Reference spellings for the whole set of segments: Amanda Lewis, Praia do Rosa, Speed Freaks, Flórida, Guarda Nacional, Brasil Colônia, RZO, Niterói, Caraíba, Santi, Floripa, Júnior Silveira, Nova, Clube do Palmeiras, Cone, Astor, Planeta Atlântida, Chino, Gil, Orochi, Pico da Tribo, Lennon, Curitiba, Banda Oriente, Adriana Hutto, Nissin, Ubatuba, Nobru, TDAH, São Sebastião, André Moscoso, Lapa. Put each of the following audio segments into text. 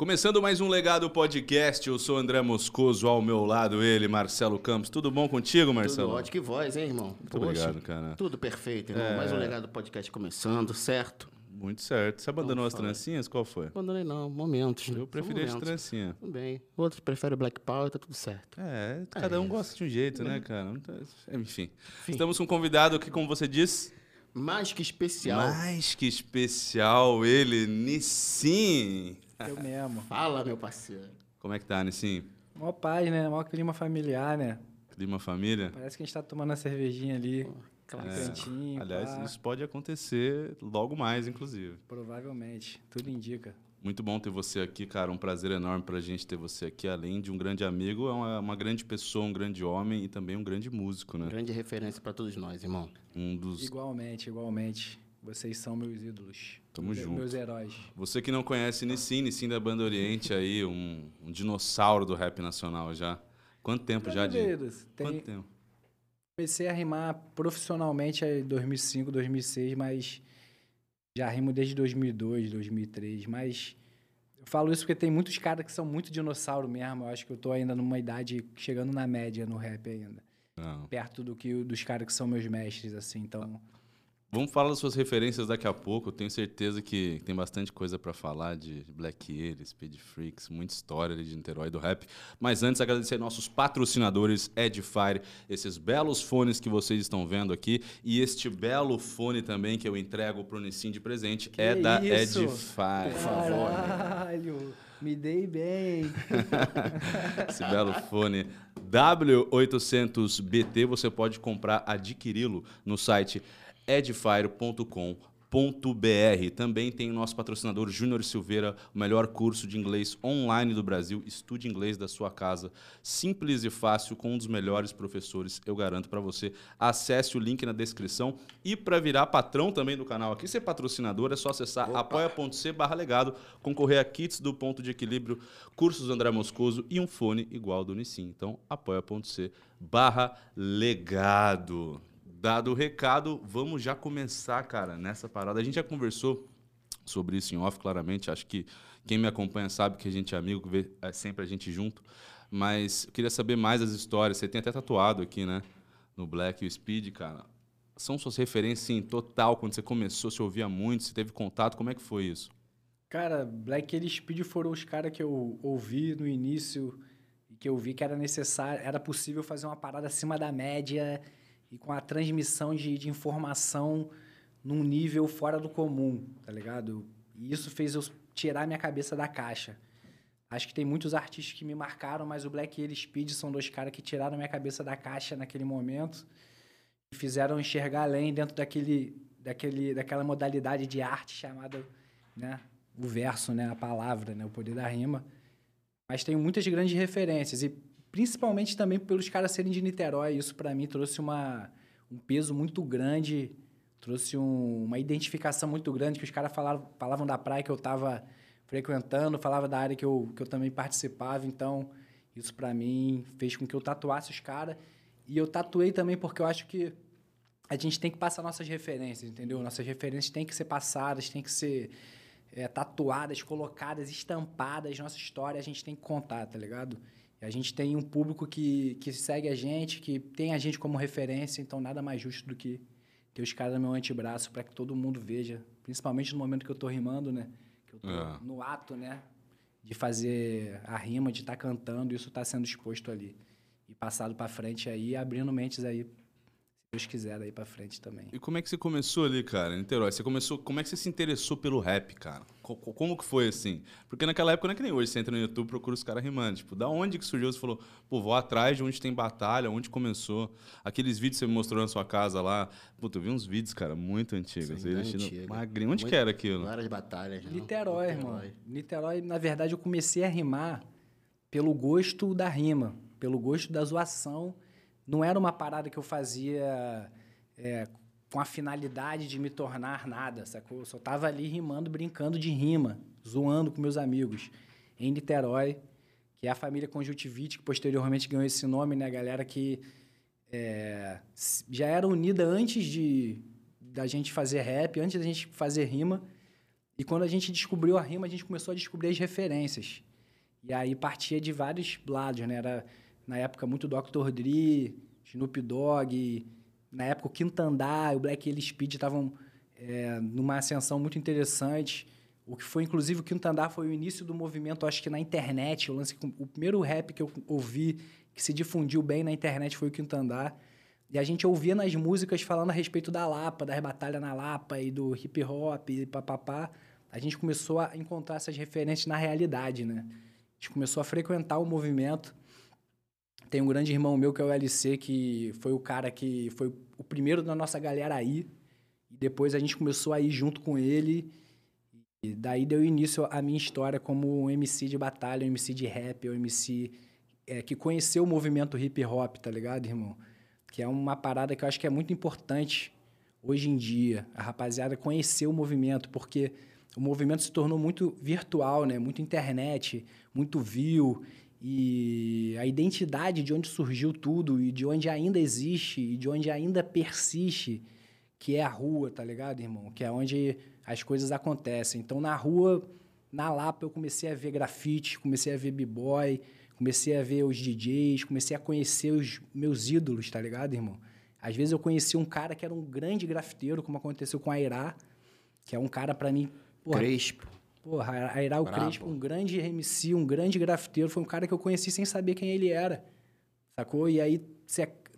Começando mais um Legado Podcast, eu sou André Moscoso, ao meu lado ele, Marcelo Campos. Tudo bom contigo, Marcelo? Tudo ótimo, que voz, hein, irmão? Muito obrigado, cara. Tudo perfeito, irmão. Mais um Legado Podcast começando, certo? Muito certo. Você abandonou as trancinhas? Qual foi? Abandonei não, momentos. Eu preferi as trancinhas. Tudo bem. Outros preferem Black Power, tá tudo certo. É, cada um gosta de um jeito, né, cara? Enfim. Estamos com um convidado que, como você disse... Mais que especial. Mais que especial, ele, Nissin. Eu mesmo. Fala, meu parceiro. Como é que tá, Nissin? Mó paz, né? Mó clima familiar, né? Clima família? Parece que a gente tá tomando a cervejinha ali. Pô, claro. Cantinho, aliás, pá. Isso pode acontecer logo mais, inclusive. Provavelmente. Tudo indica. Muito bom ter você aqui, cara. Um prazer enorme pra gente ter você aqui. Além de um grande amigo, é uma grande pessoa, um grande homem e também um grande músico, né? Grande referência pra todos nós, irmão. Um dos... Igualmente, igualmente. Vocês são meus ídolos. Tamo junto. Meus heróis. Você que não conhece Nissin, Nissin da Banda Oriente aí, um dinossauro do rap nacional já. Quanto tempo já de... Quanto tempo? Comecei a rimar profissionalmente em 2005, 2006, mas já rimo desde 2002, 2003. Mas eu falo isso porque tem muitos caras que são muito dinossauro mesmo. Eu acho que eu tô ainda numa idade chegando na média no rap ainda. Não. Perto dos caras que são meus mestres, assim, então... Vamos falar das suas referências daqui a pouco. Eu tenho certeza que tem bastante coisa para falar de Black Eyed, Speed Freaks, muita história ali de Niterói do rap. Mas antes, agradecer nossos patrocinadores, Edifier, esses belos fones que vocês estão vendo aqui. E este belo fone também que eu entrego pro Nissin de presente que é da Edifier. Por favor. Caralho, me dei bem. Esse belo fone W800BT, você pode comprar, adquiri-lo no site edifier.com.br. Também tem o nosso patrocinador Júnior Silveira, o melhor curso de inglês online do Brasil. Estude inglês da sua casa, simples e fácil, com um dos melhores professores, eu garanto para você. Acesse o link na descrição. E para virar patrão também do canal aqui, ser patrocinador, é só acessar apoia.c/legado, concorrer a kits do Ponto de Equilíbrio, cursos do André Moscoso e um fone igual do Nissin. Então, apoia.c/legado. Dado o recado, vamos já começar, cara, nessa parada. A gente já conversou sobre isso em off, claramente. Acho que quem me acompanha sabe que a gente é amigo, que vê sempre a gente junto. Mas eu queria saber mais das histórias. Você tem até tatuado aqui, né? No Black e o Speed, cara. São suas referências em total? Quando você começou, você ouvia muito? Você teve contato? Como é que foi isso? Cara, Black e Speed foram os caras que eu ouvi no início e que eu vi que era necessário, era possível fazer uma parada acima da média... E com a transmissão de informação num nível fora do comum, tá ligado? E isso fez eu tirar minha cabeça da caixa. Acho que tem muitos artistas que me marcaram, mas o Black e o Speed são dois caras que tiraram minha cabeça da caixa naquele momento e fizeram enxergar além dentro daquela modalidade de arte chamada, né, o verso, né, a palavra, né, o poder da rima. Mas tem muitas grandes referências e principalmente também pelos caras serem de Niterói. Isso, para mim, trouxe um peso muito grande, trouxe uma identificação muito grande, que os caras falavam da praia que eu estava frequentando, falavam da área que eu também participava. Então, isso, para mim, fez com que eu tatuasse os caras. E eu tatuei também porque eu acho que a gente tem que passar nossas referências, entendeu? Nossas referências têm que ser passadas, têm que ser tatuadas, colocadas, estampadas. Nossa história a gente tem que contar, tá ligado? A gente tem um público que segue a gente, que tem a gente como referência, então nada mais justo do que ter os caras no meu antebraço para que todo mundo veja, principalmente no momento que eu tô rimando, né? Que eu tô no ato, né? De fazer a rima, de estar cantando, isso tá sendo exposto ali. E passado para frente aí, abrindo mentes aí, se Deus quiser, aí para frente também. E como é que você começou ali, cara, em Niterói? Você começou, como é que você se interessou pelo rap, cara? Como que foi, assim? Porque naquela época não é que nem hoje, você entra no YouTube e procura os caras rimando. Tipo, da onde que surgiu? Você falou, pô, vou atrás de onde tem batalha, onde começou. Aqueles vídeos que você me mostrou na sua casa lá. Puta, eu vi uns vídeos, cara, muito antigos. Sim, antigo. Magrinho. Onde muito, que era aquilo? Várias batalhas. Não. Niterói, irmão. Niterói, na verdade, eu comecei a rimar pelo gosto da rima, pelo gosto da zoação. Não era uma parada que eu fazia... com a finalidade de me tornar nada, sacou? Eu só tava ali rimando, brincando de rima, zoando com meus amigos. Em Niterói, que é a família Conjuntivite, que posteriormente ganhou esse nome, né? A galera que já era unida antes da gente fazer rap, antes da gente fazer rima. E quando a gente descobriu a rima, a gente começou a descobrir as referências. E aí partia de vários lados, né? Era, na época, muito Dr. Dre, Snoop Dogg, na época o Quintandar, o Black Eyed, Speed estavam numa ascensão muito interessante. O que foi, inclusive, o Quintandar foi o início do movimento, acho que na internet. O primeiro rap que eu ouvi, que se difundiu bem na internet, foi o Quintandar. E a gente ouvia nas músicas falando a respeito da Lapa, das batalhas na Lapa e do hip-hop e papapá. A gente começou a encontrar essas referências na realidade, né? A gente começou a frequentar o movimento. Tem um grande irmão meu, que é o LC, que foi o cara que foi o primeiro da nossa galera a ir. E depois a gente começou a ir junto com ele. E daí deu início a minha história como um MC de batalha, um MC de rap, um MC que conheceu o movimento hip-hop, tá ligado, irmão? Que é uma parada que eu acho que é muito importante hoje em dia, a rapaziada conhecer o movimento, porque o movimento se tornou muito virtual, né? Muito internet, muito view, e a identidade de onde surgiu tudo e de onde ainda existe e de onde ainda persiste, que é a rua, tá ligado, irmão? Que é onde as coisas acontecem. Então, na rua, na Lapa, eu comecei a ver grafite, comecei a ver b-boy, comecei a ver os DJs, comecei a conhecer os meus ídolos, tá ligado, irmão? Às vezes eu conheci um cara que era um grande grafiteiro, como aconteceu com a Airá, que é um cara, pra mim... Porra, Crespo. Porra, a Airá Ocrespo, um grande MC, um grande grafiteiro, foi um cara que eu conheci sem saber quem ele era, sacou? E aí,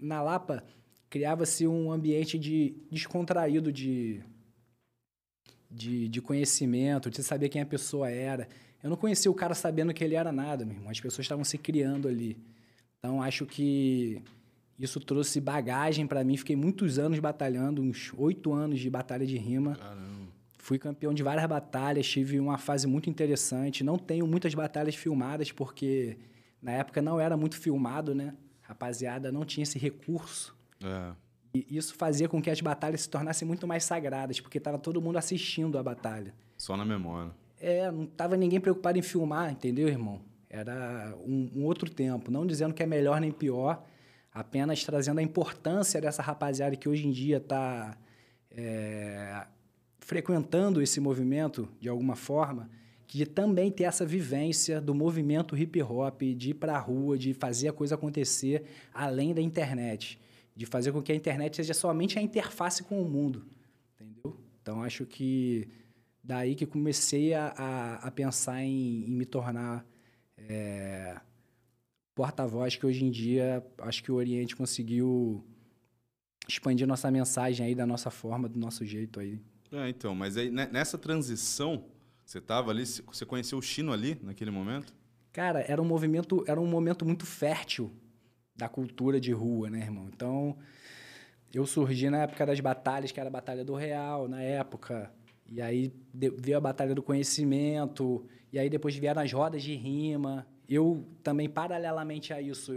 na Lapa, criava-se um ambiente de descontraído de conhecimento, de saber quem a pessoa era. Eu não conhecia o cara sabendo que ele era nada, meu irmão. As pessoas estavam se criando ali. Então, acho que isso trouxe bagagem para mim. Fiquei muitos anos batalhando, uns 8 anos de batalha de rima. Caramba. Fui campeão de várias batalhas, tive uma fase muito interessante. Não tenho muitas batalhas filmadas, porque na época não era muito filmado, né? Rapaziada, não tinha esse recurso. É. E isso fazia com que as batalhas se tornassem muito mais sagradas, porque estava todo mundo assistindo a batalha. Só na memória. É, não estava ninguém preocupado em filmar, entendeu, irmão? Era um outro tempo. Não dizendo que é melhor nem pior, apenas trazendo a importância dessa rapaziada que hoje em dia está frequentando esse movimento de alguma forma, de também ter essa vivência do movimento hip-hop, de ir para a rua, de fazer a coisa acontecer além da internet. De fazer com que a internet seja somente a interface com o mundo, entendeu? Então, acho que daí que comecei a pensar em me tornar porta-voz, que hoje em dia, acho que o Oriente conseguiu expandir nossa mensagem aí da nossa forma, do nosso jeito aí. É, então, mas aí, nessa transição, você tava ali, você conheceu o Chino ali, naquele momento? Cara, era um momento muito fértil da cultura de rua, né, irmão? Então, eu surgi na época das batalhas, que era a Batalha do Real, na época. E aí veio a Batalha do Conhecimento. E aí depois vieram as rodas de rima. Eu também, paralelamente a isso,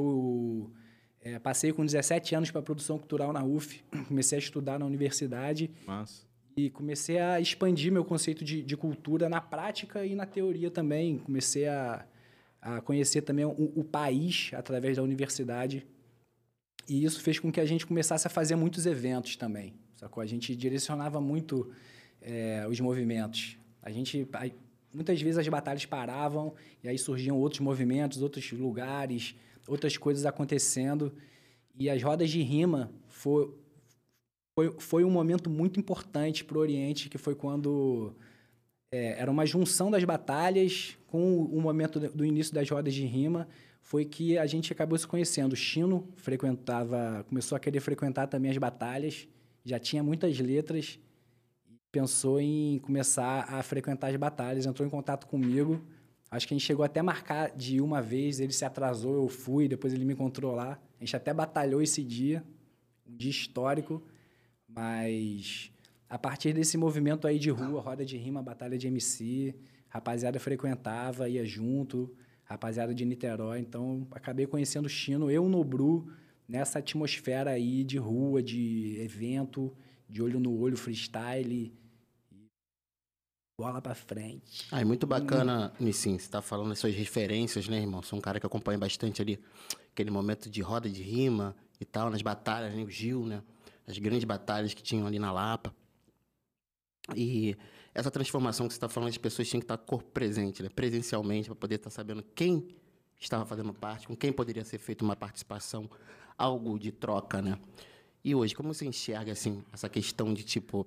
eu passei com 17 anos para produção cultural na UF. Comecei a estudar na universidade. Massa. E comecei a expandir meu conceito de cultura na prática e na teoria também. Comecei a conhecer também o país através da universidade. E isso fez com que a gente começasse a fazer muitos eventos também, sacou? A gente direcionava muito os movimentos. Muitas vezes as batalhas paravam e aí surgiam outros movimentos, outros lugares, outras coisas acontecendo. E as rodas de rima foi um momento muito importante para o Oriente, que foi quando... era uma junção das batalhas com o momento do início das rodas de rima, foi que a gente acabou se conhecendo. O Chino começou a querer frequentar também as batalhas, já tinha muitas letras, pensou em começar a frequentar as batalhas, entrou em contato comigo. Acho que a gente chegou até a marcar de ir uma vez, ele se atrasou, eu fui, depois ele me encontrou lá. A gente até batalhou esse dia, um dia histórico, mas... A partir desse movimento aí de rua, roda de rima, batalha de MC, rapaziada frequentava, ia junto, rapaziada de Niterói. Então, acabei conhecendo o Chino, eu, o Nobru, nessa atmosfera aí de rua, de evento, de olho no olho, freestyle, bola pra frente. Ah, é muito bacana, Nissin, você tá falando das suas referências, né, irmão? Sou um cara que acompanha bastante ali aquele momento de roda de rima e tal, nas batalhas, né, o Gil, né? As grandes batalhas que tinham ali na Lapa. E essa transformação que você está falando, as pessoas tinham que estar presentes, né? Presencialmente, para poder estar sabendo quem estava fazendo parte, com quem poderia ser feita uma participação, algo de troca, né? E hoje, como você enxerga, assim, essa questão de, tipo,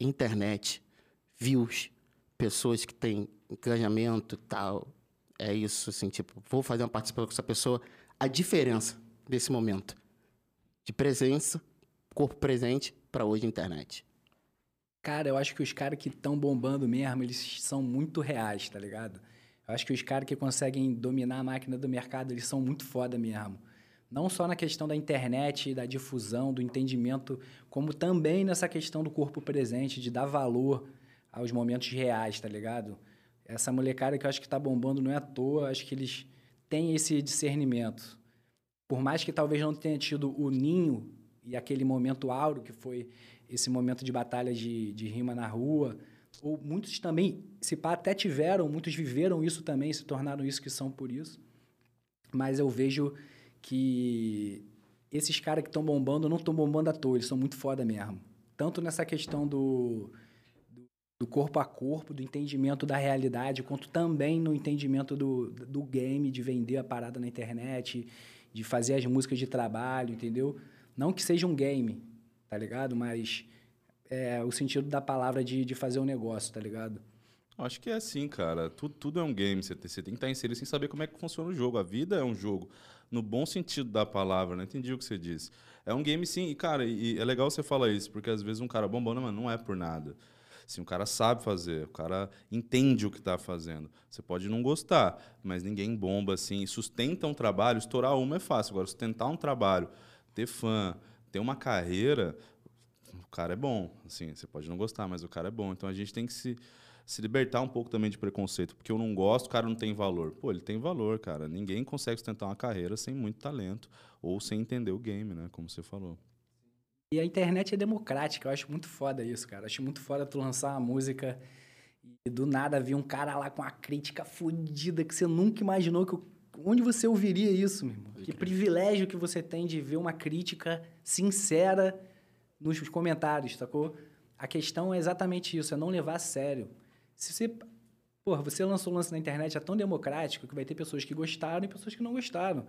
internet, views, pessoas que têm engajamento, tal, é isso, assim, tipo, vou fazer uma participação com essa pessoa, a diferença desse momento de presença, corpo presente, para hoje internet? Cara, eu acho que os caras que estão bombando mesmo, eles são muito reais, tá ligado? Eu acho que os caras que conseguem dominar a máquina do mercado, eles são muito foda mesmo. Não só na questão da internet, da difusão, do entendimento, como também nessa questão do corpo presente, de dar valor aos momentos reais, tá ligado? Essa molecada que eu acho que tá bombando não é à toa, acho que eles têm esse discernimento. Por mais que talvez não tenha tido o ninho e aquele momento áureo, que foi esse momento de batalha de rima na rua, ou muitos também, se pá, até tiveram, muitos viveram isso também, se tornaram isso que são por isso. Mas eu vejo que esses caras que estão bombando, não estão bombando à toa, eles são muito foda mesmo. Tanto nessa questão do corpo a corpo, do entendimento da realidade, quanto também no entendimento do game, de vender a parada na internet, de fazer as músicas de trabalho, entendeu? Não que seja um game, tá ligado? Mas é o sentido da palavra de fazer um negócio, tá ligado? Acho que é assim, cara. Tudo é um game. Você tem que estar inserido sem saber como é que funciona o jogo. A vida é um jogo, no bom sentido da palavra, né? Entendi o que você disse. É um game, sim. E, cara, é legal você falar isso, porque às vezes um cara bombando, mas não é por nada. Assim, o cara sabe fazer, o cara entende o que está fazendo. Você pode não gostar, mas ninguém bomba assim. Sustenta um trabalho, estourar uma é fácil. Agora, sustentar um trabalho, ter fã, ter uma carreira, o cara é bom. Assim, você pode não gostar, mas o cara é bom. Então, a gente tem que se libertar um pouco também de preconceito. Porque eu não gosto, o cara não tem valor. Pô, ele tem valor, cara. Ninguém consegue sustentar uma carreira sem muito talento ou sem entender o game, né? Como você falou. E a internet é democrática, eu acho muito foda isso, cara. Acho muito foda tu lançar uma música e do nada vir um cara lá com uma crítica fodida que você nunca imaginou que... Onde você ouviria isso, meu irmão? Que privilégio que você tem de ver uma crítica sincera nos comentários, sacou? A questão é exatamente isso, é não levar a sério. Se você... Porra, você lançou um lance na internet, é tão democrático que vai ter pessoas que gostaram e pessoas que não gostaram.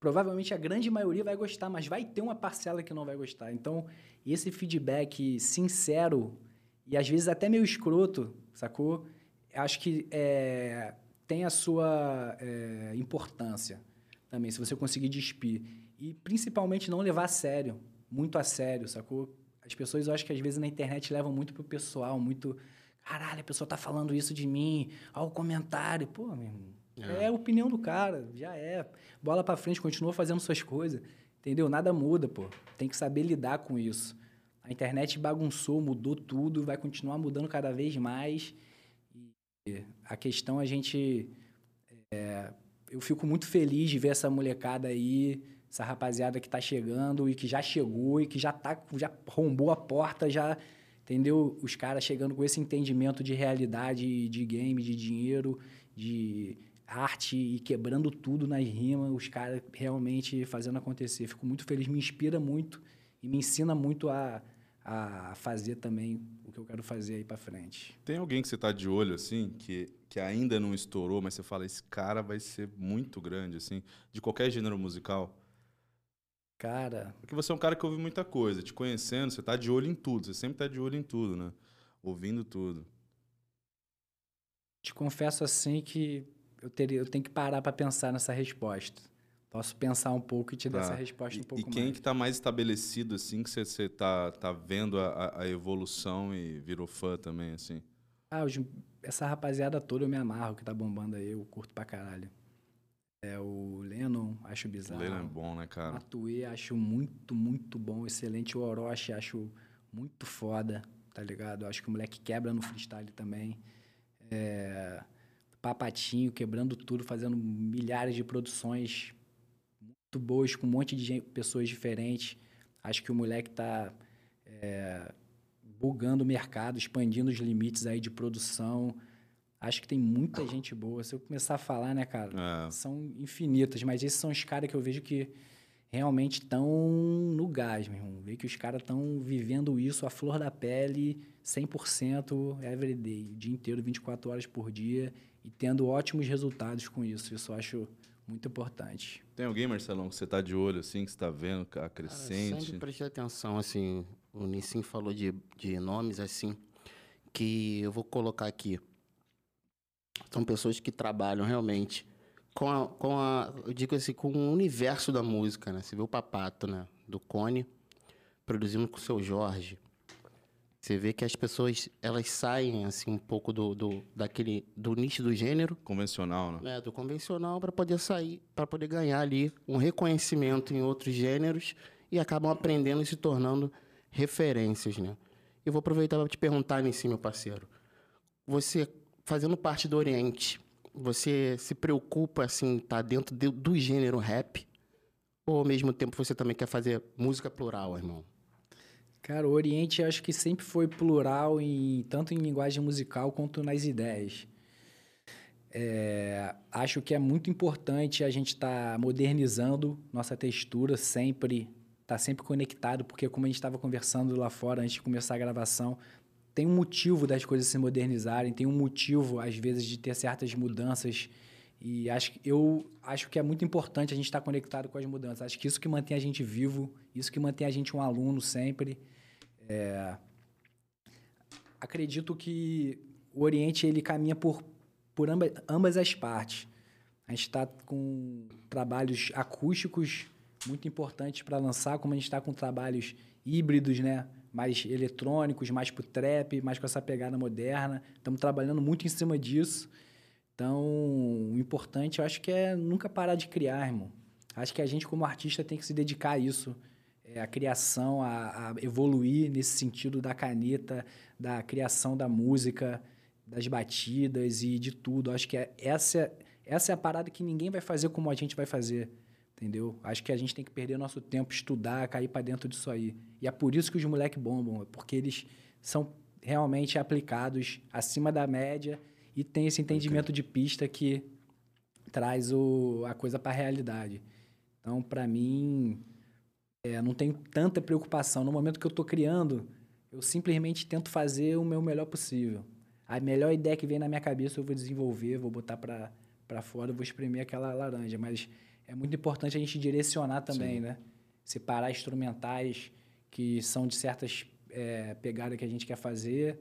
Provavelmente a grande maioria vai gostar, mas vai ter uma parcela que não vai gostar. Então, esse feedback sincero e, às vezes, até meio escroto, sacou? Acho que tem a sua importância também, se você conseguir despir. E, principalmente, não levar a sério, muito a sério, sacou? As pessoas, eu acho que, às vezes, na internet levam muito pro pessoal, muito... Caralho, a pessoa tá falando isso de mim, olha o comentário. Pô, meu irmão... É a opinião do cara, já é. Bola pra frente, continua fazendo suas coisas, entendeu? Nada muda, pô. Tem que saber lidar com isso. A internet bagunçou, mudou tudo, vai continuar mudando cada vez mais. E a questão a gente... eu fico muito feliz de ver essa molecada aí, essa rapaziada que tá chegando e que já chegou e que já rombou a porta, já... Entendeu? Os caras chegando com esse entendimento de realidade, de game, de dinheiro, de... arte e quebrando tudo nas rimas, os caras realmente fazendo acontecer. Fico muito feliz, me inspira muito e me ensina muito a fazer também o que eu quero fazer aí pra frente. Tem alguém que você tá de olho, assim, que ainda não estourou, mas você fala, esse cara vai ser muito grande, assim, de qualquer gênero musical? Cara... Porque você é um cara que ouve muita coisa, te conhecendo, você tá de olho em tudo, você sempre tá de olho em tudo, né? Ouvindo tudo. Te confesso, assim, que eu tenho que parar para pensar nessa resposta. Posso pensar um pouco e te dar essa resposta um pouco mais. E quem que está mais estabelecido, assim, que você tá vendo a evolução e virou fã também, assim? Essa rapaziada toda eu me amarro, que tá bombando aí, eu curto pra caralho. É o Lennon, acho bizarro. O Lennon é bom, né, cara? Matuê, acho muito, muito bom, excelente. O Orochi, acho muito foda, tá ligado? Acho que o moleque quebra no freestyle também. Papatinho, quebrando tudo, fazendo milhares de produções muito boas, com um monte de pessoas diferentes. Acho que o moleque tá bugando o mercado, expandindo os limites aí de produção. Acho que tem muita gente boa. Se eu começar a falar, né, cara? São infinitas, mas esses são os caras que eu vejo que realmente estão no gás, meu irmão. Ver que os caras estão vivendo isso à flor da pele, 100% everyday, o dia inteiro, 24 horas por dia, e tendo ótimos resultados com isso. Isso eu acho muito importante. Tem alguém, Marcelão, que você está de olho, assim, que você está vendo a crescente? Cara, sempre prestei atenção, assim, o Nissin falou de nomes, assim, que eu vou colocar aqui. São pessoas que trabalham realmente eu digo assim, com o universo da música, né? Você vê o Papato, né? Do Cone, produzindo com o Seu Jorge. Você vê que as pessoas, elas saem, assim, um pouco do nicho do gênero. Convencional, né? É, do convencional, para poder sair, para poder ganhar ali um reconhecimento em outros gêneros e acabam aprendendo e se tornando referências, né? Eu vou aproveitar para te perguntar, Nissin, meu parceiro. Você, fazendo parte do Oriente, você se preocupa, assim, tá dentro do gênero rap? Ou, ao mesmo tempo, você também quer fazer música plural, irmão? Cara, o Oriente, acho que sempre foi plural, tanto em linguagem musical quanto nas ideias. Acho que é muito importante a gente estar modernizando nossa textura, sempre conectado, porque como a gente estava conversando lá fora antes de começar a gravação, tem um motivo das coisas se modernizarem, tem um motivo, às vezes, de ter certas mudanças. E eu acho que é muito importante a gente estar conectado com as mudanças. Acho que isso que mantém a gente vivo, isso que mantém a gente um aluno sempre. Acredito que o Oriente ele caminha por ambas as partes. A gente está com trabalhos acústicos muito importantes para lançar, como a gente está com trabalhos híbridos, né? Mais eletrônicos, mais pro trap, mais com essa pegada moderna. Estamos trabalhando muito em cima disso. Então, o importante, eu acho que é nunca parar de criar, irmão. Acho que a gente, como artista, tem que se dedicar a isso. A criação, a evoluir nesse sentido da caneta, da criação da música, das batidas e de tudo. Acho que essa é a parada que ninguém vai fazer como a gente vai fazer. Entendeu? Acho que a gente tem que perder nosso tempo, estudar, cair para dentro disso aí. E é por isso que os moleques bombam, é porque eles são realmente aplicados acima da média e tem esse entendimento de pista que traz a coisa para a realidade. Então, para mim, não tenho tanta preocupação. No momento que eu estou criando, eu simplesmente tento fazer o meu melhor possível. A melhor ideia que vem na minha cabeça eu vou desenvolver, vou botar para fora, vou espremer aquela laranja, mas é muito importante a gente direcionar também, sim, né? Separar instrumentais que são de certas pegadas que a gente quer fazer.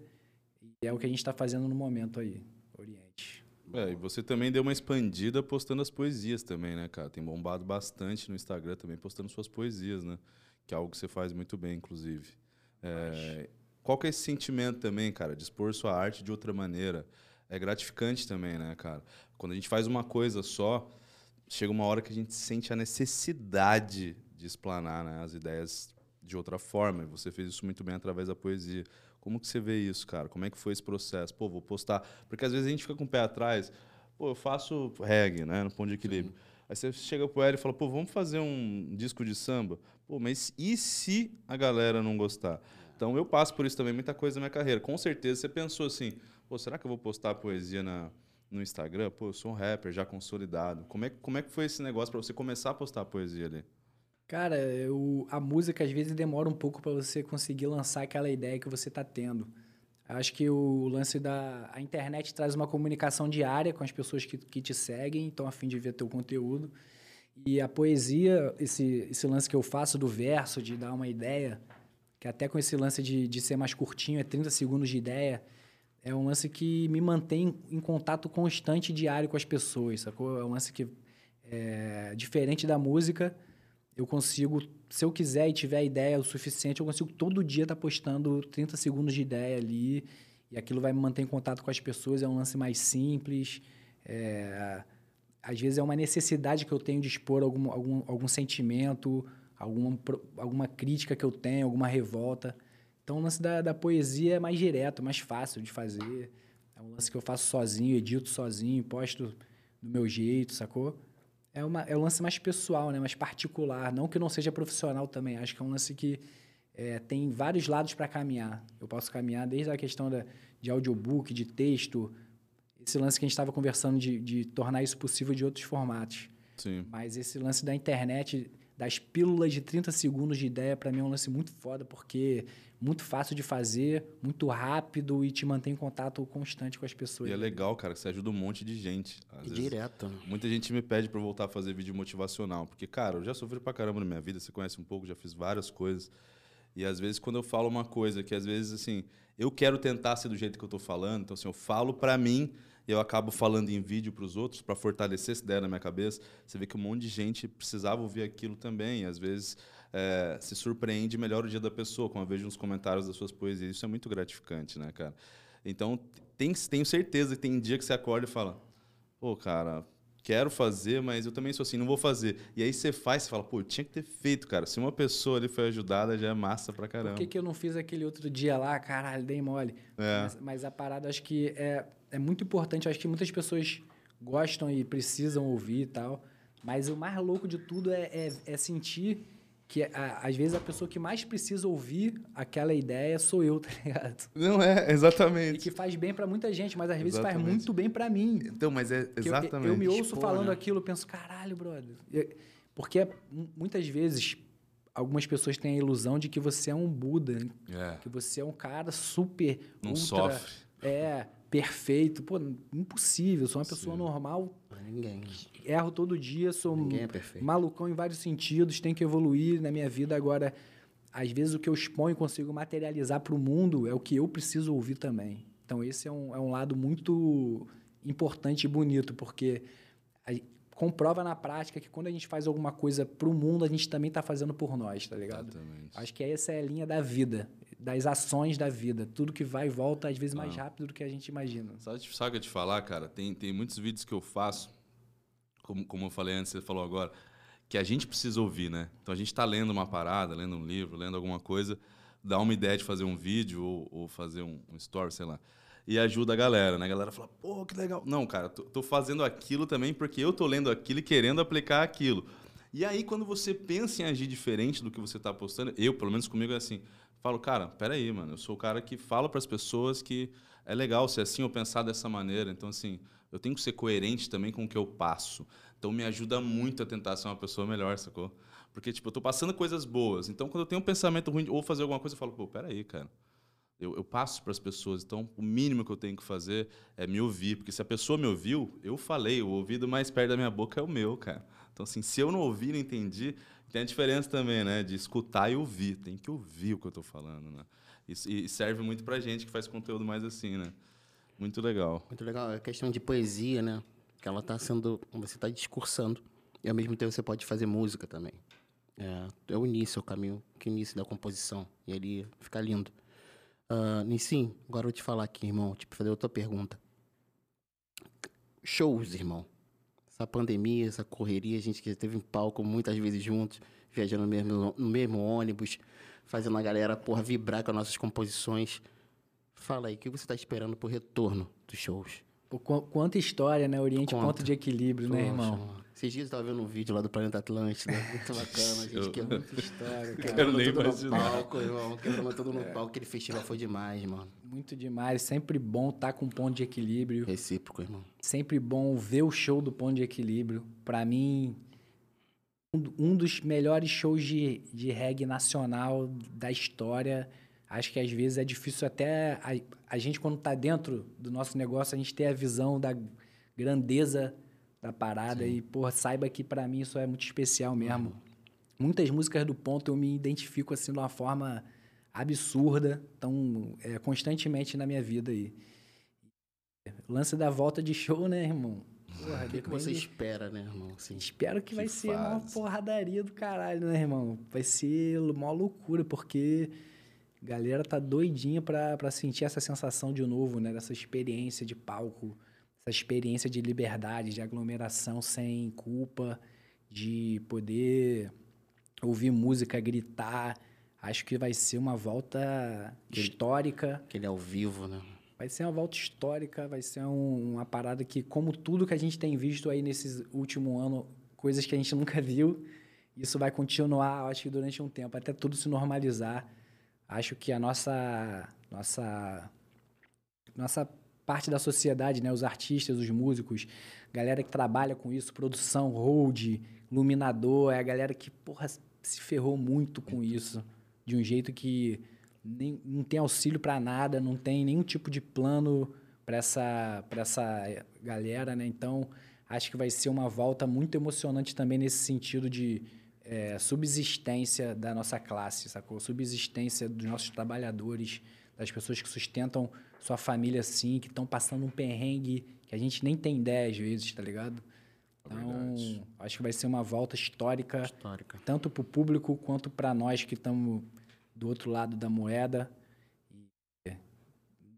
E é o que a gente está fazendo no momento aí, Oriente. E você também deu uma expandida postando as poesias também, né, cara? Tem bombado bastante no Instagram também, postando suas poesias, né? Que é algo que você faz muito bem, inclusive. Qual que é esse sentimento também, cara? De expor sua arte de outra maneira. É gratificante também, né, cara? Quando a gente faz uma coisa só, chega uma hora que a gente sente a necessidade de explanar, né, as ideias de outra forma. E você fez isso muito bem através da poesia. Como que você vê isso, cara? Como é que foi esse processo? Pô, vou postar. Porque às vezes a gente fica com o pé atrás. Pô, eu faço reggae, né, no Ponto de Equilíbrio. Sim. Aí você chega pro Hélio e fala, pô, vamos fazer um disco de samba? Pô, mas e se a galera não gostar? Então eu passo por isso também, muita coisa na minha carreira. Com certeza você pensou assim, pô, será que eu vou postar a poesia no Instagram? Pô, eu sou um rapper já consolidado. Como é que foi esse negócio para você começar a postar a poesia ali? Cara, a música às vezes demora um pouco para você conseguir lançar aquela ideia que você está tendo. Acho que o lance a internet traz uma comunicação diária com as pessoas que te seguem, estão a fim de ver teu conteúdo. E a poesia, esse lance que eu faço do verso, de dar uma ideia, que até com esse lance de ser mais curtinho, 30 segundos de ideia, é um lance que me mantém em contato constante e diário com as pessoas, sacou? É um lance que é diferente da música. Eu consigo, se eu quiser e tiver ideia o suficiente, eu consigo todo dia estar postando 30 segundos de ideia ali e aquilo vai me manter em contato com as pessoas, é um lance mais simples. Às vezes é uma necessidade que eu tenho de expor algum sentimento, alguma crítica que eu tenho, alguma revolta. Então o lance da poesia é mais direto, mais fácil de fazer. É um lance que eu faço sozinho, edito sozinho, posto do meu jeito, sacou? É um lance mais pessoal, né? Mais particular. Não que não seja profissional também. Acho que é um lance que tem vários lados para caminhar. Eu posso caminhar desde a questão de audiobook, de texto, esse lance que a gente estava conversando de tornar isso possível de outros formatos. Sim. Mas esse lance da internet, das pílulas de 30 segundos de ideia, para mim é um lance muito foda, porque muito fácil de fazer, muito rápido e te mantém em contato constante com as pessoas. E é legal, cara, que você ajuda um monte de gente. Às vezes, direto. Muita gente me pede para eu voltar a fazer vídeo motivacional, porque, cara, eu já sofri pra caramba na minha vida, você conhece um pouco, já fiz várias coisas. E às vezes quando eu falo uma coisa que às vezes, assim, eu quero tentar ser do jeito que eu tô falando, então assim, eu falo pra mim, eu acabo falando em vídeo para os outros, para fortalecer essa ideia na minha cabeça. Você vê que um monte de gente precisava ouvir aquilo também. Às vezes, se surpreende melhor o dia da pessoa, como eu vejo nos comentários das suas poesias. Isso é muito gratificante, né, cara? Então, tenho certeza que tem dia que você acorda e fala, pô, cara, quero fazer, mas eu também sou assim, não vou fazer. E aí você faz, você fala, pô, eu tinha que ter feito, cara. Se uma pessoa ali foi ajudada, já é massa pra caramba. Por que eu não fiz aquele outro dia lá? Caralho, dei mole. É. Mas a parada, acho que é muito importante, acho que muitas pessoas gostam e precisam ouvir e tal, mas o mais louco de tudo é sentir que, às vezes, a pessoa que mais precisa ouvir aquela ideia sou eu, tá ligado? Não é, exatamente. E que faz bem pra muita gente, mas às vezes faz muito bem pra mim. Então, mas é exatamente. Eu me ouço falando aquilo, penso, caralho, brother. Porque muitas vezes algumas pessoas têm a ilusão de que você é um Buda, né? Que você é um cara super, não ultra, sofre. Perfeito. Pô, impossível. Sou uma pessoa normal. Ninguém. Erro todo dia. Sou malucão em vários sentidos. Tenho que evoluir na minha vida. Agora, às vezes, o que eu exponho e consigo materializar para o mundo é o que eu preciso ouvir também. Então, esse é um lado muito importante e bonito, porque comprova na prática que quando a gente faz alguma coisa para o mundo, a gente também está fazendo por nós, tá ligado? Exatamente. Acho que essa é a linha da vida, das ações da vida. Tudo que vai e volta, às vezes, mais rápido do que a gente imagina. Sabe o que eu te falar, cara? Tem muitos vídeos que eu faço, como eu falei antes, você falou agora, que a gente precisa ouvir, né? Então, a gente está lendo uma parada, lendo um livro, lendo alguma coisa, dá uma ideia de fazer um vídeo ou fazer um story, sei lá, e ajuda a galera, né? A galera fala, pô, que legal. Não, cara, tô fazendo aquilo também porque eu tô lendo aquilo e querendo aplicar aquilo. E aí, quando você pensa em agir diferente do que você tá postando, eu, pelo menos comigo, é assim... Falo, cara, peraí, mano, eu sou o cara que fala para as pessoas que é legal ser assim ou pensar dessa maneira. Então, assim, eu tenho que ser coerente também com o que eu passo. Então, me ajuda muito a tentar ser uma pessoa melhor, sacou? Porque, tipo, eu tô passando coisas boas. Então, quando eu tenho um pensamento ruim ou fazer alguma coisa, eu falo, pô, peraí, cara. Eu passo para as pessoas. Então, o mínimo que eu tenho que fazer é me ouvir. Porque se a pessoa me ouviu, eu falei. O ouvido mais perto da minha boca é o meu, cara. Então, assim, se eu não ouvir, não entendi... Tem a diferença também, né? De escutar e ouvir. Tem que ouvir o que eu tô falando, né? E serve muito pra gente que faz conteúdo mais assim, né? Muito legal. Muito legal. A questão de poesia, né? Que ela tá sendo... Você tá discursando. E, ao mesmo tempo, você pode fazer música também. É o início, o caminho. Que início da composição. E ali fica lindo. Nissin, agora eu vou te falar aqui, irmão. Tipo, fazer outra pergunta. Shows, irmão. Essa pandemia, essa correria, a gente que esteve em palco muitas vezes juntos, viajando no mesmo ônibus, fazendo a galera, porra, vibrar com as nossas composições. Fala aí, o que você está esperando pro retorno dos shows? Pô, quanta história, né? Oriente, Ponto de Equilíbrio, né, irmão? Mano. Esses dias eu estava vendo um vídeo lá do Planeta Atlântida, muito bacana, gente, que é muita história. Quebrou tudo no palco, irmão, quebrou tudo no palco, aquele festival foi demais, mano. Muito demais, sempre bom estar com o Ponto de Equilíbrio. Recíproco, irmão. Sempre bom ver o show do Ponto de Equilíbrio. Para mim, um dos melhores shows de reggae nacional da história. Acho que às vezes é difícil até... A gente, quando está dentro do nosso negócio, a gente tem a visão da grandeza da parada. Sim. E, porra, saiba que para mim isso é muito especial mesmo. Muitas músicas do Ponto eu me identifico assim de uma forma absurda, tão constantemente na minha vida aí. Lance da volta de show, né, irmão? Porra, o que você espera, né, irmão? Assim, espero que vai ser uma porradaria do caralho, né, irmão? Vai ser uma loucura, porque a galera tá doidinha pra sentir essa sensação de novo, né? Dessa experiência de palco, essa experiência de liberdade, de aglomeração sem culpa, de poder ouvir música, gritar. Acho que vai ser uma volta histórica. Aquele ao vivo, né? Vai ser uma volta histórica, vai ser uma parada que, como tudo que a gente tem visto aí nesse último ano, coisas que a gente nunca viu, isso vai continuar, acho que durante um tempo, até tudo se normalizar. Acho que a nossa parte da sociedade, né? Os artistas, os músicos, galera que trabalha com isso, produção, hold, iluminador, é a galera que, porra, se ferrou muito com isso, de um jeito que nem, não tem auxílio para nada, não tem nenhum tipo de plano para essa galera, né? Então, acho que vai ser uma volta muito emocionante também nesse sentido de subsistência da nossa classe, sacou? Subsistência dos nossos trabalhadores, das pessoas que sustentam sua família assim, que estão passando um perrengue que a gente nem tem ideia às vezes, tá ligado? Então, acho que vai ser uma volta histórica. Tanto para o público quanto para nós que estamos do outro lado da moeda. E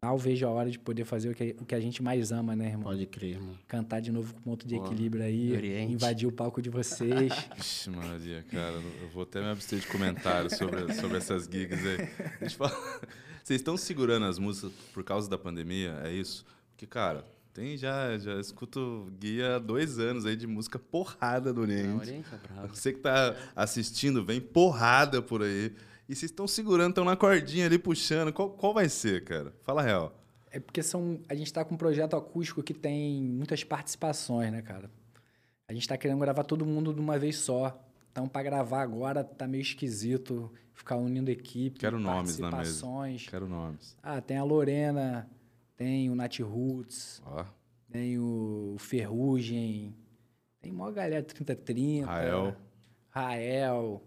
mal vejo a hora de poder fazer o que a gente mais ama, né, irmão? Pode crer, irmão. Cantar de novo com um ponto de equilíbrio aí, invadir o palco de vocês. Ixi, Maria, cara, eu vou até me abster de comentários sobre essas gigs aí. Deixa eu falar. Vocês estão segurando as músicas por causa da pandemia, é isso? Porque, cara... Já escuto guia há 2 anos aí de música porrada do Oriente. Você que tá assistindo, vem porrada por aí. E vocês estão segurando, estão na cordinha ali, puxando. Qual vai ser, cara? Fala a real. É porque a gente tá com um projeto acústico que tem muitas participações, né, cara? A gente tá querendo gravar todo mundo de uma vez só. Então, para gravar agora, tá meio esquisito ficar unindo equipe. Quero nomes na mesa. Quero nomes. Ah, tem a Lorena... Tem o Nat Roots, tem o Ferrugem, tem maior galera, 3030. Rael.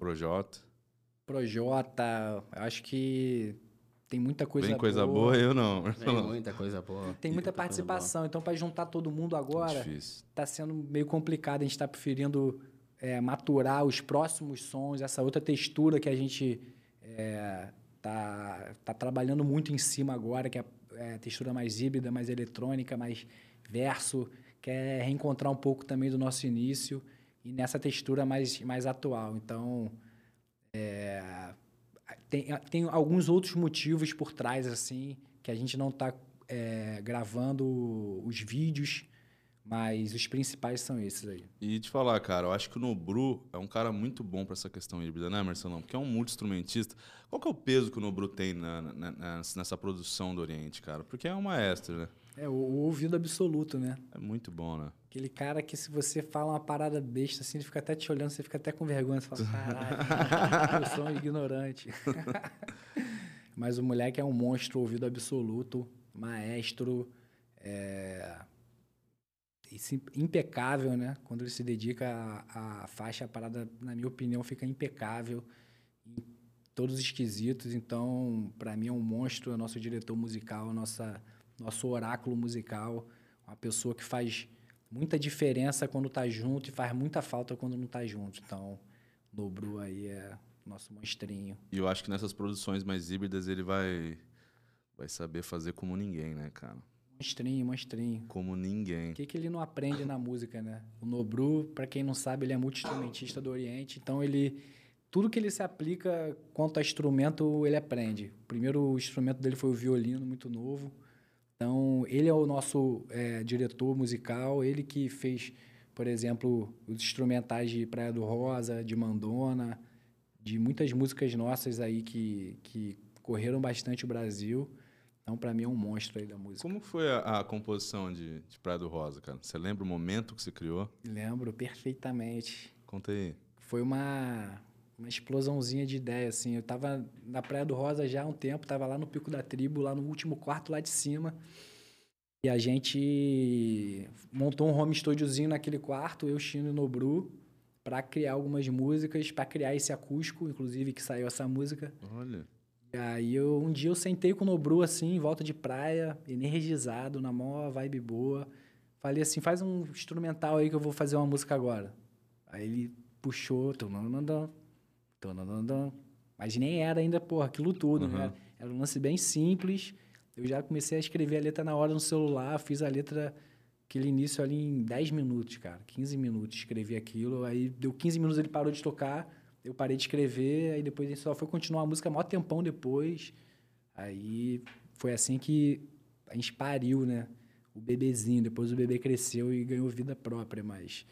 Projota. Acho que tem muita coisa boa. Tem coisa boa, eu não. Tem muita coisa boa. Tem muita participação. Então, para juntar todo mundo agora, tá sendo meio complicado. A gente tá preferindo maturar os próximos sons, essa outra textura que a gente tá trabalhando muito em cima agora, que é textura mais híbrida, mais eletrônica, mais verso, quer reencontrar um pouco também do nosso início e nessa textura mais atual. Então, tem alguns outros motivos por trás, assim, que a gente não está gravando os vídeos, mas os principais são esses aí. E te falar, cara, eu acho que o Nobru é um cara muito bom para essa questão híbrida, né, Marcelão? Porque é um multi-instrumentista. Qual que é o peso que o Nobru tem nessa produção do Oriente, cara? Porque é um maestro, né? É, o ouvido absoluto, né? É muito bom, né? Aquele cara que se você fala uma parada besta, assim, ele fica até te olhando, você fica até com vergonha, você fala, caralho, eu sou um ignorante. Mas o moleque é um monstro, ouvido absoluto, maestro, impecável, né? Quando ele se dedica à faixa, a parada, na minha opinião, fica impecável em todos os quesitos. Então, para mim, é um monstro, é o nosso diretor musical, nosso oráculo musical, uma pessoa que faz muita diferença quando tá junto e faz muita falta quando não tá junto. Então, Nobru aí é nosso monstrinho. E eu acho que nessas produções mais híbridas ele vai saber fazer como ninguém, né, cara? Monstrinho. Como ninguém. O que ele não aprende na música, né? O Nobru, para quem não sabe, ele é multi-instrumentista do Oriente, então tudo que ele se aplica quanto a instrumento, ele aprende. O primeiro instrumento dele foi o violino, muito novo. Então, ele é o nosso diretor musical, ele que fez, por exemplo, os instrumentais de Praia do Rosa, de Mandona, de muitas músicas nossas aí que correram bastante o Brasil. Então, para mim, é um monstro aí da música. Como foi a composição de Praia do Rosa, cara? Você lembra o momento que você criou? Lembro perfeitamente. Conta aí. Foi uma explosãozinha de ideia, assim. Eu tava na Praia do Rosa já há um tempo, tava lá no Pico da Tribo, lá no último quarto, lá de cima. E a gente montou um home studiozinho naquele quarto, eu, Chino e Nobru, para criar algumas músicas, para criar esse acústico, inclusive, que saiu essa música. Olha... E aí, um dia eu sentei com o Nobru, assim, em volta de praia, energizado, na mó vibe boa. Falei assim, faz um instrumental aí que eu vou fazer uma música agora. Aí ele puxou, tonanandã. Mas nem era ainda, porra, aquilo tudo, né? Era um lance bem simples. Eu já comecei a escrever a letra na hora no celular, fiz a letra, aquele início ali em 10 minutos, cara. 15 minutos, escrevi aquilo. Aí, deu 15 minutos, ele parou de tocar. Eu parei de escrever, aí depois a gente só foi continuar a música maior tempão depois. Aí foi assim que a gente pariu, né? O bebezinho. Depois o bebê cresceu e ganhou vida própria, mas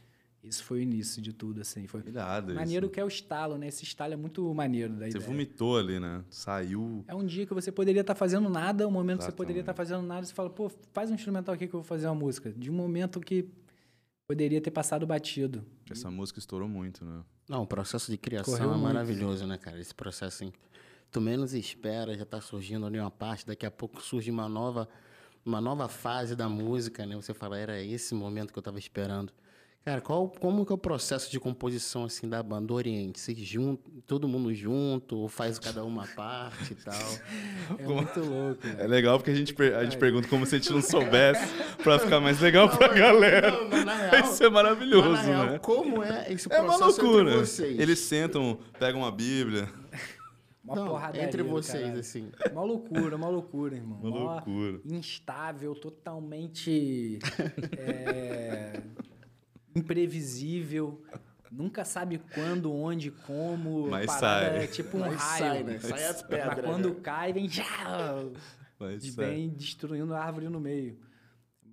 Isso foi o início de tudo, assim. Foi irado maneiro isso. Que é o estalo, né? Esse estalo é muito maneiro da ideia. Você vomitou ali, né? Saiu... É um dia que você poderia estar fazendo nada, um momento que você poderia estar fazendo nada, você fala, pô, faz um instrumental aqui que eu vou fazer uma música. De um momento que poderia ter passado batido. Essa música estourou muito, né? Não, o processo de criação é maravilhoso, né, cara? Esse processo, assim, tu menos espera, já tá surgindo ali uma parte, daqui a pouco surge uma nova fase da música, né? Você fala, era esse momento que eu tava esperando. Cara, como que é o processo de composição assim da Banda Oriente? Vocês juntam, todo mundo junto, ou faz cada uma parte e tal? É muito louco. Né? É legal porque a gente pergunta como se a gente não soubesse pra ficar mais legal pra galera. Não, na real, isso é maravilhoso, na real, né? Como é esse processo entre vocês? Eles sentam, pegam uma bíblia... Uma porrada entre vocês, caralho. Assim. Uma loucura, irmão. Uma loucura. Instável, totalmente... imprevisível, nunca sabe quando, onde, como. Mas sai. É tipo um raio. Sai, né? Sai as pedras. Pra quando cai, vem destruindo a árvore no meio.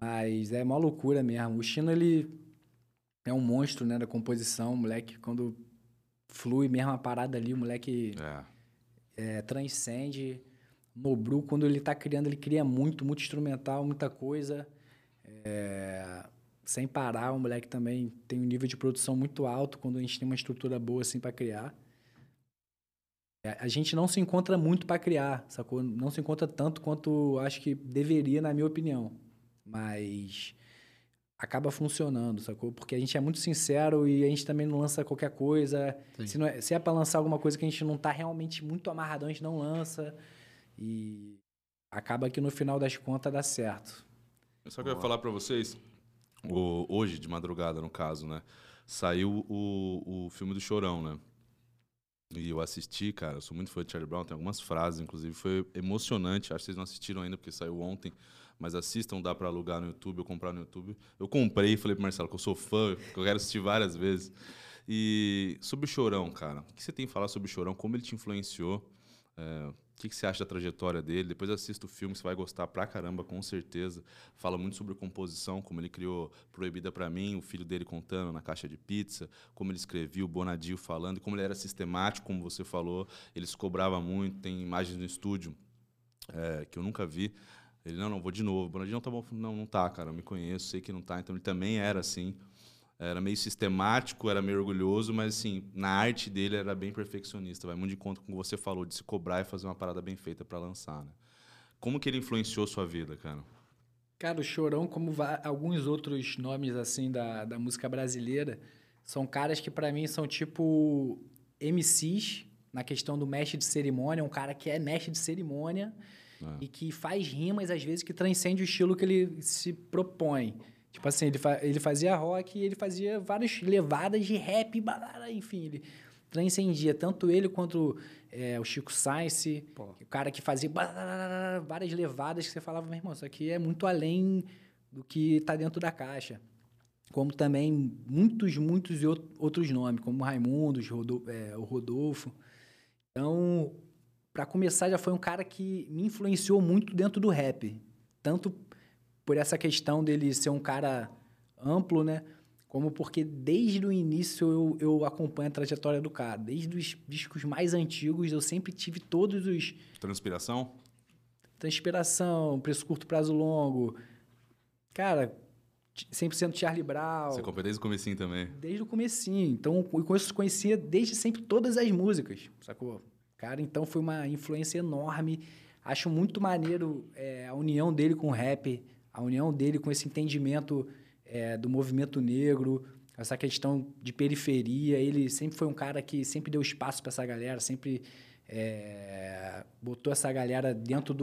Mas é uma loucura mesmo. O Chino, ele é um monstro, né, da composição. O moleque, quando flui mesmo a parada ali, o moleque transcende. Nobru, quando ele tá criando, ele cria muito instrumental, muita coisa. Sem parar, o moleque também tem um nível de produção muito alto quando a gente tem uma estrutura boa, assim, para criar. A gente não se encontra muito para criar, sacou? Não se encontra tanto quanto acho que deveria, na minha opinião. Mas acaba funcionando, sacou? Porque a gente é muito sincero e a gente também não lança qualquer coisa. Se é para lançar alguma coisa que a gente não tá realmente muito amarradão, a gente não lança. E acaba que no final das contas dá certo. Eu só quero falar para vocês... Hoje, de madrugada, no caso, né? Saiu o filme do Chorão, né? E eu assisti, cara, eu sou muito fã de Charlie Brown, tem algumas frases, inclusive, foi emocionante. Acho que vocês não assistiram ainda, porque saiu ontem, mas assistam, dá pra alugar no YouTube, ou comprar no YouTube. Eu comprei e falei pro Marcelo que eu sou fã, que eu quero assistir várias vezes. E sobre o Chorão, cara, o que você tem a falar sobre o Chorão? Como ele te influenciou? O que você acha da trajetória dele? Depois assista o filme, você vai gostar pra caramba, com certeza. Fala muito sobre composição, como ele criou Proibida Pra Mim, o filho dele contando na caixa de pizza, como ele escrevia, o Bonadio falando, como ele era sistemático, como você falou, ele se cobrava muito, tem imagens no estúdio que eu nunca vi. Ele, não, vou de novo. O Bonadio, não, tá bom. Não, não tá, cara, eu me conheço, sei que não tá. Então ele também era assim, era meio sistemático, era meio orgulhoso, mas assim, na arte dele era bem perfeccionista. Vai muito de encontro com o que você falou, de se cobrar e fazer uma parada bem feita para lançar, né? Como que ele influenciou sua vida, cara? Cara, o Chorão, como alguns outros nomes assim da música brasileira, são caras que para mim são tipo MCs, na questão do mestre de cerimônia, um cara que é mestre de cerimônia e que faz rimas, às vezes, que transcende o estilo que ele se propõe. Tipo assim, ele fazia rock, ele fazia várias levadas de rap, enfim, ele transcendia tanto ele quanto o Chico Sainz, o cara que fazia várias levadas que você falava, meu irmão, isso aqui é muito além do que está dentro da caixa. Como também muitos outros nomes, como Raimundo, o Rodolfo. Então, para começar, já foi um cara que me influenciou muito dentro do rap, tanto por essa questão dele ser um cara amplo, né? Como porque desde o início eu acompanho a trajetória do cara. Desde os discos mais antigos, eu sempre tive todos os... Transpiração, Preço Curto, Prazo Longo. Cara, 100% Charlie Brown. Você acompanha desde o comecinho também? Desde o comecinho. Então, eu conhecia desde sempre todas as músicas, sacou? Cara, então foi uma influência enorme. Acho muito maneiro a união dele com o rap... A união dele com esse entendimento do movimento negro, essa questão de periferia. Ele sempre foi um cara que sempre deu espaço para essa galera, sempre botou essa galera dentro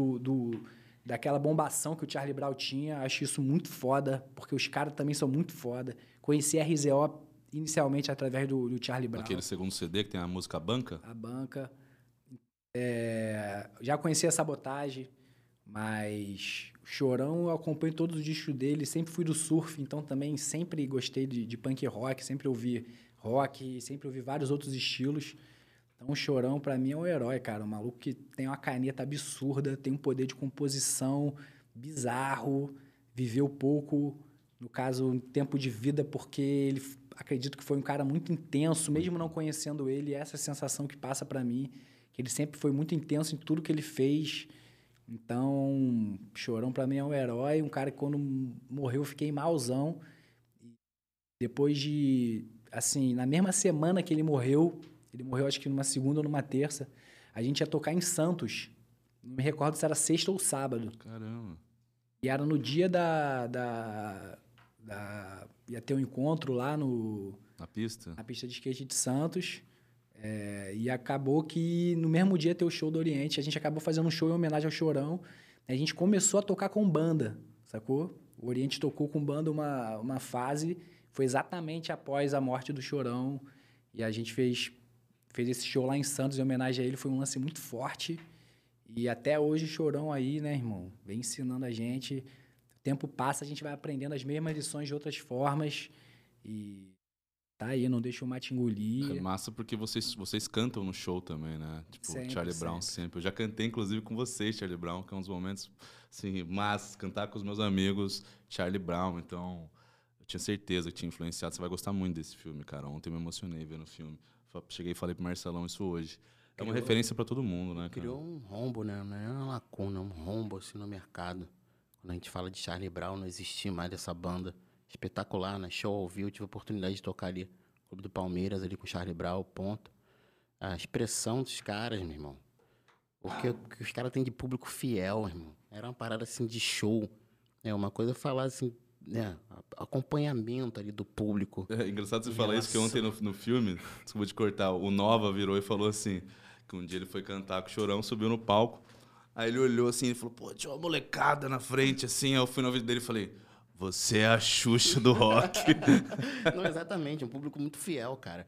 daquela bombação que o Charlie Brown tinha. Acho isso muito foda, porque os caras também são muito foda. Conheci a RZO inicialmente através do Charlie Brown. Aquele segundo CD que tem a música Banca? A Banca. Já conheci a Sabotagem, mas... Chorão, eu acompanho todos os discos dele, sempre fui do surf, então também sempre gostei de punk rock, sempre ouvi rock, sempre ouvi vários outros estilos. Então o Chorão, pra mim, é um herói, cara. Um maluco que tem uma caneta absurda, tem um poder de composição bizarro, viveu pouco, no caso, um tempo de vida, porque ele acredito que foi um cara muito intenso, mesmo não conhecendo ele, essa é a sensação que passa para mim, que ele sempre foi muito intenso em tudo que ele fez. Então, Chorão para mim é um herói, um cara que quando morreu eu fiquei malzão. Depois de, assim, na mesma semana que ele morreu acho que numa segunda ou numa terça, a gente ia tocar em Santos. Não me recordo se era sexta ou sábado. Caramba. E era no dia da ia ter um encontro lá na pista? Na pista de skate de Santos. É, e acabou que no mesmo dia ter o show do Oriente, a gente acabou fazendo um show em homenagem ao Chorão. A gente começou a tocar com banda, sacou? O Oriente tocou com banda uma fase, foi exatamente após a morte do Chorão. E a gente fez esse show lá em Santos em homenagem a ele, foi um lance muito forte. E até hoje o Chorão aí, né, irmão, vem ensinando a gente. O tempo passa, a gente vai aprendendo as mesmas lições de outras formas. E... tá aí, não deixa o mate engolir. É massa porque vocês cantam no show também, né? Tipo, sempre, Charlie Brown sempre. Eu já cantei, inclusive, com vocês, Charlie Brown, que é um dos momentos, assim, mas cantar com os meus amigos, Charlie Brown. Então, eu tinha certeza que tinha influenciado. Você vai gostar muito desse filme, cara. Ontem eu me emocionei vendo o filme. Cheguei e falei pro Marcelão isso hoje. É uma referência pra todo mundo, né, cara? Criou um rombo, né? Não é uma lacuna, um rombo, assim, no mercado. Quando a gente fala de Charlie Brown, não existia mais essa banda. Espetacular, né? Show ao vivo, tive a oportunidade de tocar ali no Clube do Palmeiras, ali com o Charlie Brown, ponto. A expressão dos caras, meu irmão. O que os caras têm de público fiel, irmão. Era uma parada, assim, de show. É uma coisa falar, assim, né? Acompanhamento ali do público. É engraçado você falar isso, que ontem no filme, desculpa te cortar, o Nova virou e falou assim, que um dia ele foi cantar com o Chorão, subiu no palco, aí ele olhou assim e falou, pô, tinha uma molecada na frente, assim. Aí eu fui no vídeo dele e falei... você é a Xuxa do rock. Não, exatamente. Um público muito fiel, cara.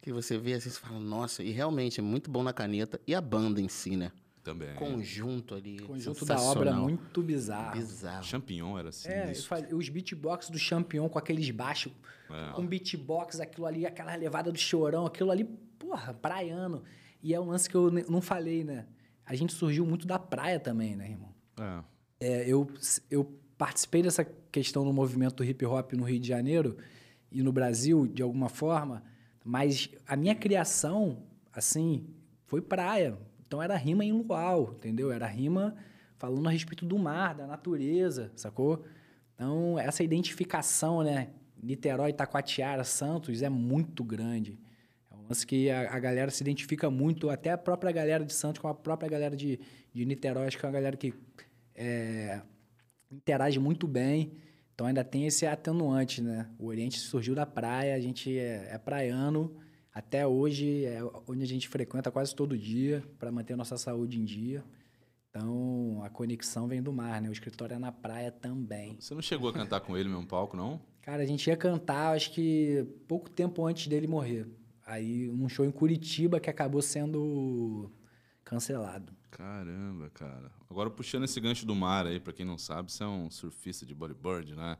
Que você vê assim, você fala, nossa, e realmente é muito bom na caneta. E a banda em si, né? Também. Conjunto ali. Conjunto da obra muito bizarro. Bizarro. Champignon era assim. É, os beatbox do Champignon com aqueles baixos. É. Um beatbox, aquilo ali, aquela levada do Chorão, aquilo ali, porra, praiano. E é um lance que eu não falei, né? A gente surgiu muito da praia também, né, irmão? É. É, eu participei dessa questão do movimento do hip-hop no Rio de Janeiro e no Brasil, de alguma forma, mas a minha criação, assim, foi praia. Então, era rima em luau, entendeu? Era rima falando a respeito do mar, da natureza, sacou? Então, essa identificação, né? Niterói, Taquatiara, Santos, é muito grande. É um lance que a galera se identifica muito, até a própria galera de Santos com a própria galera de Niterói. Acho que é uma galera que... interage muito bem, então ainda tem esse atenuante, né? O Oriente surgiu da praia, a gente é praiano, até hoje é onde a gente frequenta quase todo dia para manter a nossa saúde em dia. Então, a conexão vem do mar, né? O escritório é na praia também. Você não chegou a cantar com ele no mesmo palco, não? Cara, a gente ia cantar, acho que pouco tempo antes dele morrer. Aí, um show em Curitiba que acabou sendo cancelado. Caramba, cara. Agora, puxando esse gancho do mar aí, pra quem não sabe, você é um surfista de bodyboard, né?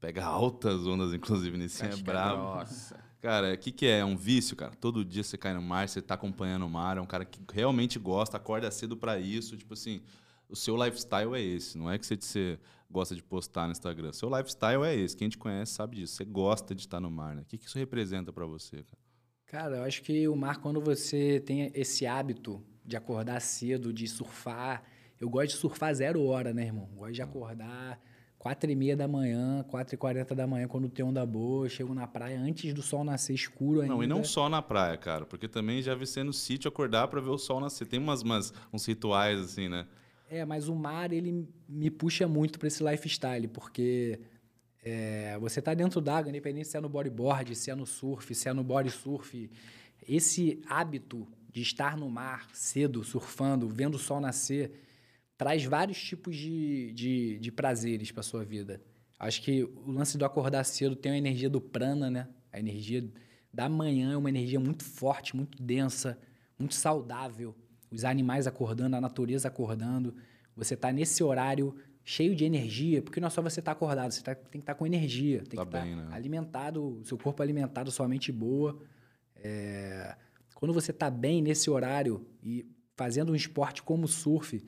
Pega altas ondas, inclusive, Nissin é brabo. Nossa. Cara, o que é? É um vício, cara? Todo dia você cai no mar, você tá acompanhando o mar, é um cara que realmente gosta, acorda cedo pra isso, tipo assim, o seu lifestyle é esse, não é que você gosta de postar no Instagram, seu lifestyle é esse, quem te conhece sabe disso, você gosta de estar no mar, né? O que isso representa pra você, cara? Cara, eu acho que o mar, quando você tem esse hábito de acordar cedo, de surfar. Eu gosto de surfar 0 hora, né, irmão? Gosto de acordar 4h30 da manhã, 4h40 da manhã, quando tem onda boa, chego na praia antes do sol nascer escuro ainda. Não, e não só na praia, cara, porque também já vi você no sítio acordar para ver o sol nascer. Tem uns rituais assim, né? É, mas o mar, ele me puxa muito para esse lifestyle, porque você tá dentro d'água, independente se é no bodyboard, se é no surf, se é no bodysurf. Esse hábito de estar no mar cedo, surfando, vendo o sol nascer, traz vários tipos de prazeres para sua vida. Acho que o lance do acordar cedo tem a energia do prana, né? A energia da manhã é uma energia muito forte, muito densa, muito saudável. Os animais acordando, a natureza acordando. Você tá nesse horário cheio de energia, porque não é só você estar acordado, você tem que estar com energia, tem que estar alimentado, seu corpo alimentado, sua mente boa. Quando você está bem nesse horário e fazendo um esporte como o surf,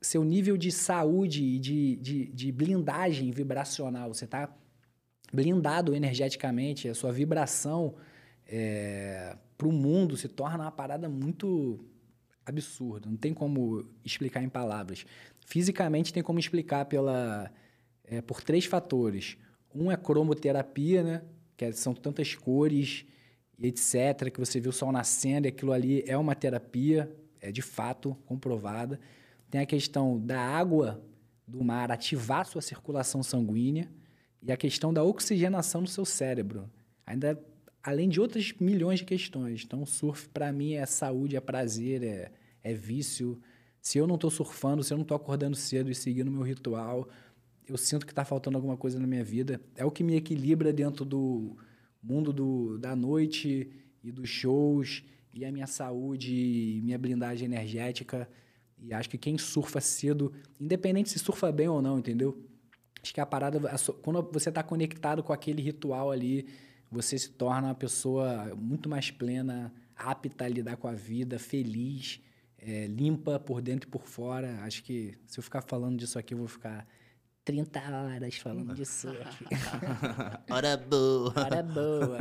seu nível de saúde e de blindagem vibracional, você está blindado energeticamente, a sua vibração para o mundo se torna uma parada muito absurda. Não tem como explicar em palavras. Fisicamente tem como explicar por 3 fatores. Um é cromoterapia, né? Que são tantas cores, etc., que você viu o sol nascendo, e aquilo ali é uma terapia, é de fato comprovada. Tem a questão da água do mar ativar sua circulação sanguínea e a questão da oxigenação no seu cérebro. Ainda além de outras milhões de questões. Então, o surf, para mim, é saúde, é prazer, é vício. Se eu não estou surfando, se eu não estou acordando cedo e seguindo o meu ritual, eu sinto que está faltando alguma coisa na minha vida. É o que me equilibra dentro do mundo da noite e dos shows, e a minha saúde, e minha blindagem energética. E acho que quem surfa cedo, independente se surfa bem ou não, entendeu? Acho que a parada... Quando você está conectado com aquele ritual ali, você se torna uma pessoa muito mais plena, apta a lidar com a vida, feliz, limpa por dentro e por fora. Acho que se eu ficar falando disso aqui, eu vou ficar 30 horas falando disso aqui. Hora boa. Hora boa.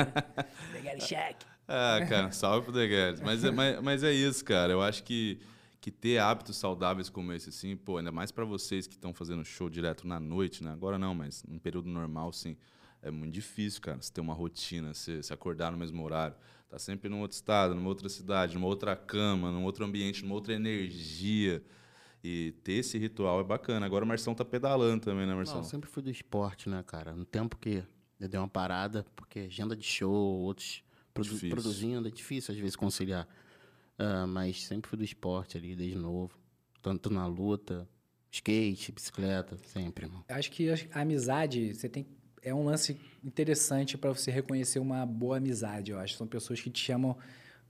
Degueres, cheque. Ah, cara, salve pro Degueres. Mas é isso, cara. Eu acho que ter hábitos saudáveis como esse, assim, pô, ainda mais para vocês que estão fazendo show direto na noite, né? Agora não, mas num período normal, sim, é muito difícil, cara, você ter uma rotina, se acordar no mesmo horário. Tá sempre num outro estado, numa outra cidade, numa outra cama, num outro ambiente, numa outra energia. E ter esse ritual é bacana. Agora o Marção tá pedalando também, né, Marção? Não, eu sempre fui do esporte, né, cara? No tempo que eu dei uma parada, porque agenda de show, outros produzindo, é difícil às vezes conciliar. Mas sempre fui do esporte ali, desde novo. Tanto na luta, skate, bicicleta, sempre, irmão. Acho que a amizade, você tem... É um lance interessante para você reconhecer uma boa amizade, eu acho. São pessoas que te chamam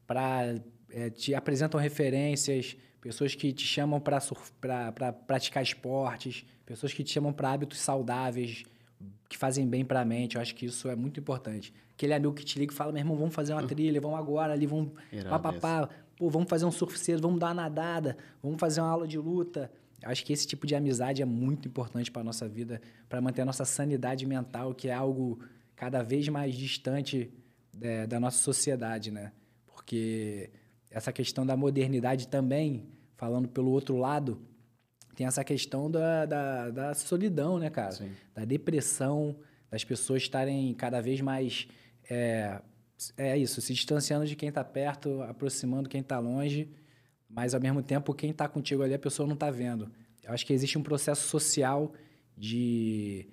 para... te apresentam referências, pessoas que te chamam para praticar esportes, pessoas que te chamam para hábitos saudáveis, que fazem bem para a mente. Eu acho que isso é muito importante. Aquele amigo que te liga e fala, meu irmão, vamos fazer uma trilha, vamos agora ali, vamos... Papapá, pô, vamos fazer um surf cedo, vamos dar uma nadada, vamos fazer uma aula de luta. Eu acho que esse tipo de amizade é muito importante para a nossa vida, para manter a nossa sanidade mental, que é algo cada vez mais distante da nossa sociedade, né? Porque essa questão da modernidade também, falando pelo outro lado, tem essa questão da solidão, né, cara? Sim. Da depressão, das pessoas estarem cada vez mais... se distanciando de quem está perto, aproximando quem está longe, mas, ao mesmo tempo, quem está contigo ali, a pessoa não está vendo. Eu acho que existe um processo social de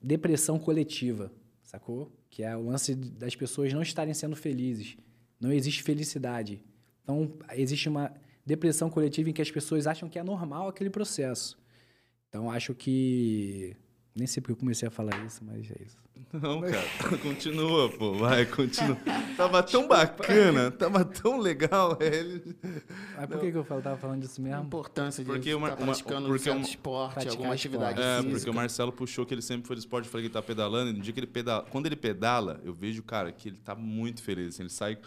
depressão coletiva, sacou? Que é o lance das pessoas não estarem sendo felizes. Não existe felicidade. Então, existe uma depressão coletiva em que as pessoas acham que é normal aquele processo. Então, acho que... Nem sei porque eu comecei a falar isso, mas é isso. Não, cara, continua, pô, vai, continua. Tava tão bacana, tava tão legal. Mas por que eu tava falando disso mesmo? A importância de estar praticando um esporte, alguma atividade física. Porque o Marcelo puxou que ele sempre foi do esporte, eu falei que ele tá pedalando, e no dia que ele pedala, quando ele pedala, eu vejo, cara, que ele tá muito feliz, assim, ele sai...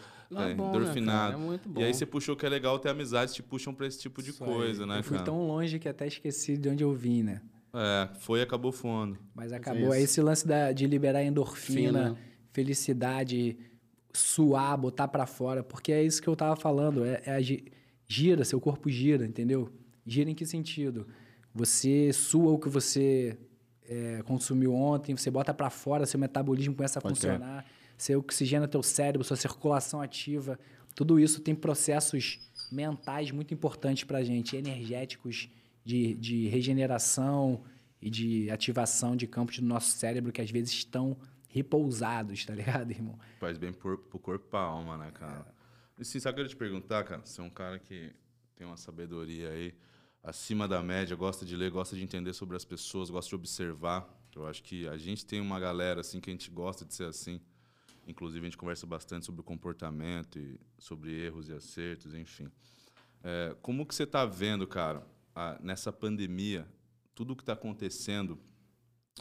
endorfinado. Né, é, e aí você puxou que é legal ter amizades que te puxam pra esse tipo de coisa, né, cara? Eu fui tão longe que até esqueci de onde eu vim, né? É, foi e acabou fumando. Mas acabou. É esse lance de liberar endorfina, felicidade, suar, botar pra fora, porque é isso que eu tava falando. Gira, seu corpo gira, entendeu? Gira em que sentido? Você sua o que você consumiu ontem, você bota pra fora, seu metabolismo começa a funcionar. Você oxigena teu cérebro, sua circulação ativa. Tudo isso tem processos mentais muito importantes para a gente, energéticos, de regeneração e de ativação de campos do nosso cérebro que às vezes estão repousados, tá ligado, irmão? Faz bem pro corpo e pra alma, né, cara? E sim, sabe o que eu queria te perguntar, cara? Você é um cara que tem uma sabedoria aí acima da média, gosta de ler, gosta de entender sobre as pessoas, gosta de observar. Eu acho que a gente tem uma galera assim que a gente gosta de ser assim. Inclusive, a gente conversa bastante sobre o comportamento e sobre erros e acertos, enfim. Como que você está vendo, cara, nessa pandemia, tudo o que está acontecendo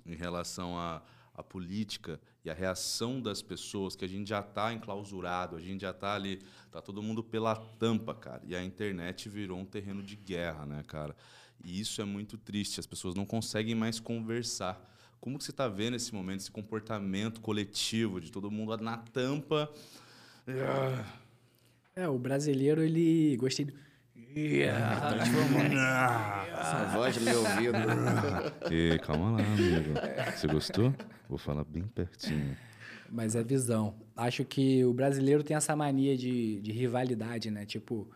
em relação à política e à reação das pessoas, que a gente já está enclausurado, a gente já está ali, está todo mundo pela tampa, cara. E a internet virou um terreno de guerra, né, cara? E isso é muito triste, as pessoas não conseguem mais conversar. Como que você está vendo esse momento, esse comportamento coletivo de todo mundo na tampa? É, o brasileiro, ele... Gostei do... Essa voz do meu ouvido. E, calma lá, amigo. Você gostou? Vou falar bem pertinho. Mas é visão. Acho que o brasileiro tem essa mania de rivalidade, né? Tipo,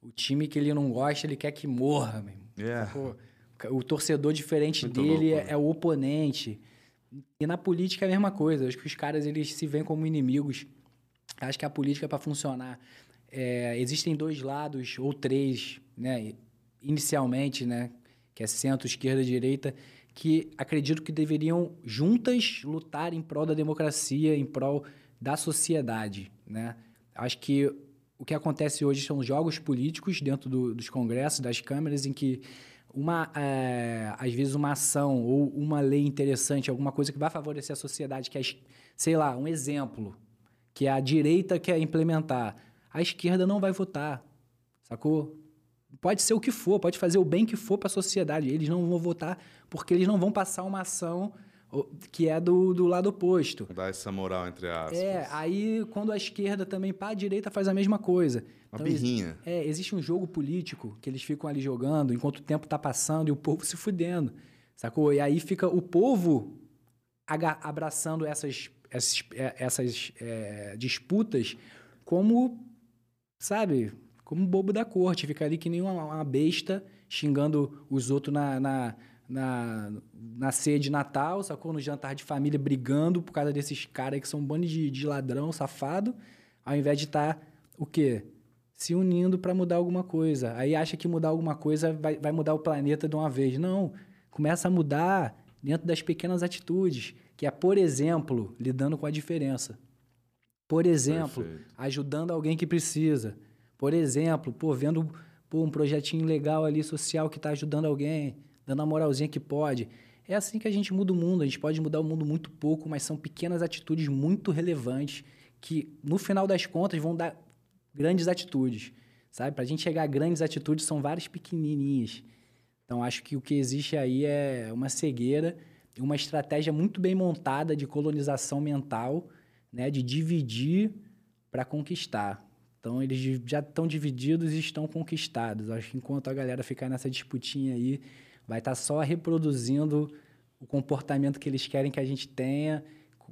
o time que ele não gosta, ele quer que morra mesmo. Yeah. Tipo, o torcedor diferente muito dele louco, né? É o oponente. E na política é a mesma coisa. Acho que os caras, eles se veem como inimigos. Acho que a política, para funcionar, existem dois lados, ou três, né? Inicialmente, né? Que é centro, esquerda e direita, que acredito que deveriam juntas lutar em prol da democracia, em prol da sociedade, né? Acho que o que acontece hoje são jogos políticos dentro dos congressos, das câmeras, em que às vezes uma ação ou uma lei interessante, alguma coisa que vai favorecer a sociedade, que é, sei lá, um exemplo, que a direita quer implementar, a esquerda não vai votar, sacou? Pode ser o que for, pode fazer o bem que for para a sociedade, eles não vão votar porque eles não vão passar uma ação que é do lado oposto. Dá essa moral, entre aspas. É, aí quando a esquerda também para a direita faz a mesma coisa. Uma então, birrinha. Existe um jogo político que eles ficam ali jogando enquanto o tempo está passando e o povo se fudendo, sacou? E aí fica o povo abraçando essas disputas como, sabe, como bobo da corte. Fica ali que nem uma besta xingando os outros na ceia de Natal, sacou? No jantar de família, brigando por causa desses caras que são um bando de ladrão, safado, ao invés de estar, o quê? Se unindo para mudar alguma coisa. Aí acha que mudar alguma coisa vai mudar o planeta de uma vez. Não, começa a mudar dentro das pequenas atitudes, que é, por exemplo, lidando com a diferença. Por exemplo, perfeito, ajudando alguém que precisa. Por exemplo, vendo um projetinho legal ali, social, que está ajudando alguém, dando a moralzinha que pode. É assim que a gente muda o mundo. A gente pode mudar o mundo muito pouco, mas são pequenas atitudes muito relevantes que, no final das contas, vão dar grandes atitudes, sabe? Para a gente chegar a grandes atitudes, são várias pequenininhas. Então, acho que o que existe aí é uma cegueira e uma estratégia muito bem montada de colonização mental, né? De dividir para conquistar. Então, eles já estão divididos e estão conquistados. Acho que enquanto a galera ficar nessa disputinha aí, vai estar só reproduzindo o comportamento que eles querem que a gente tenha,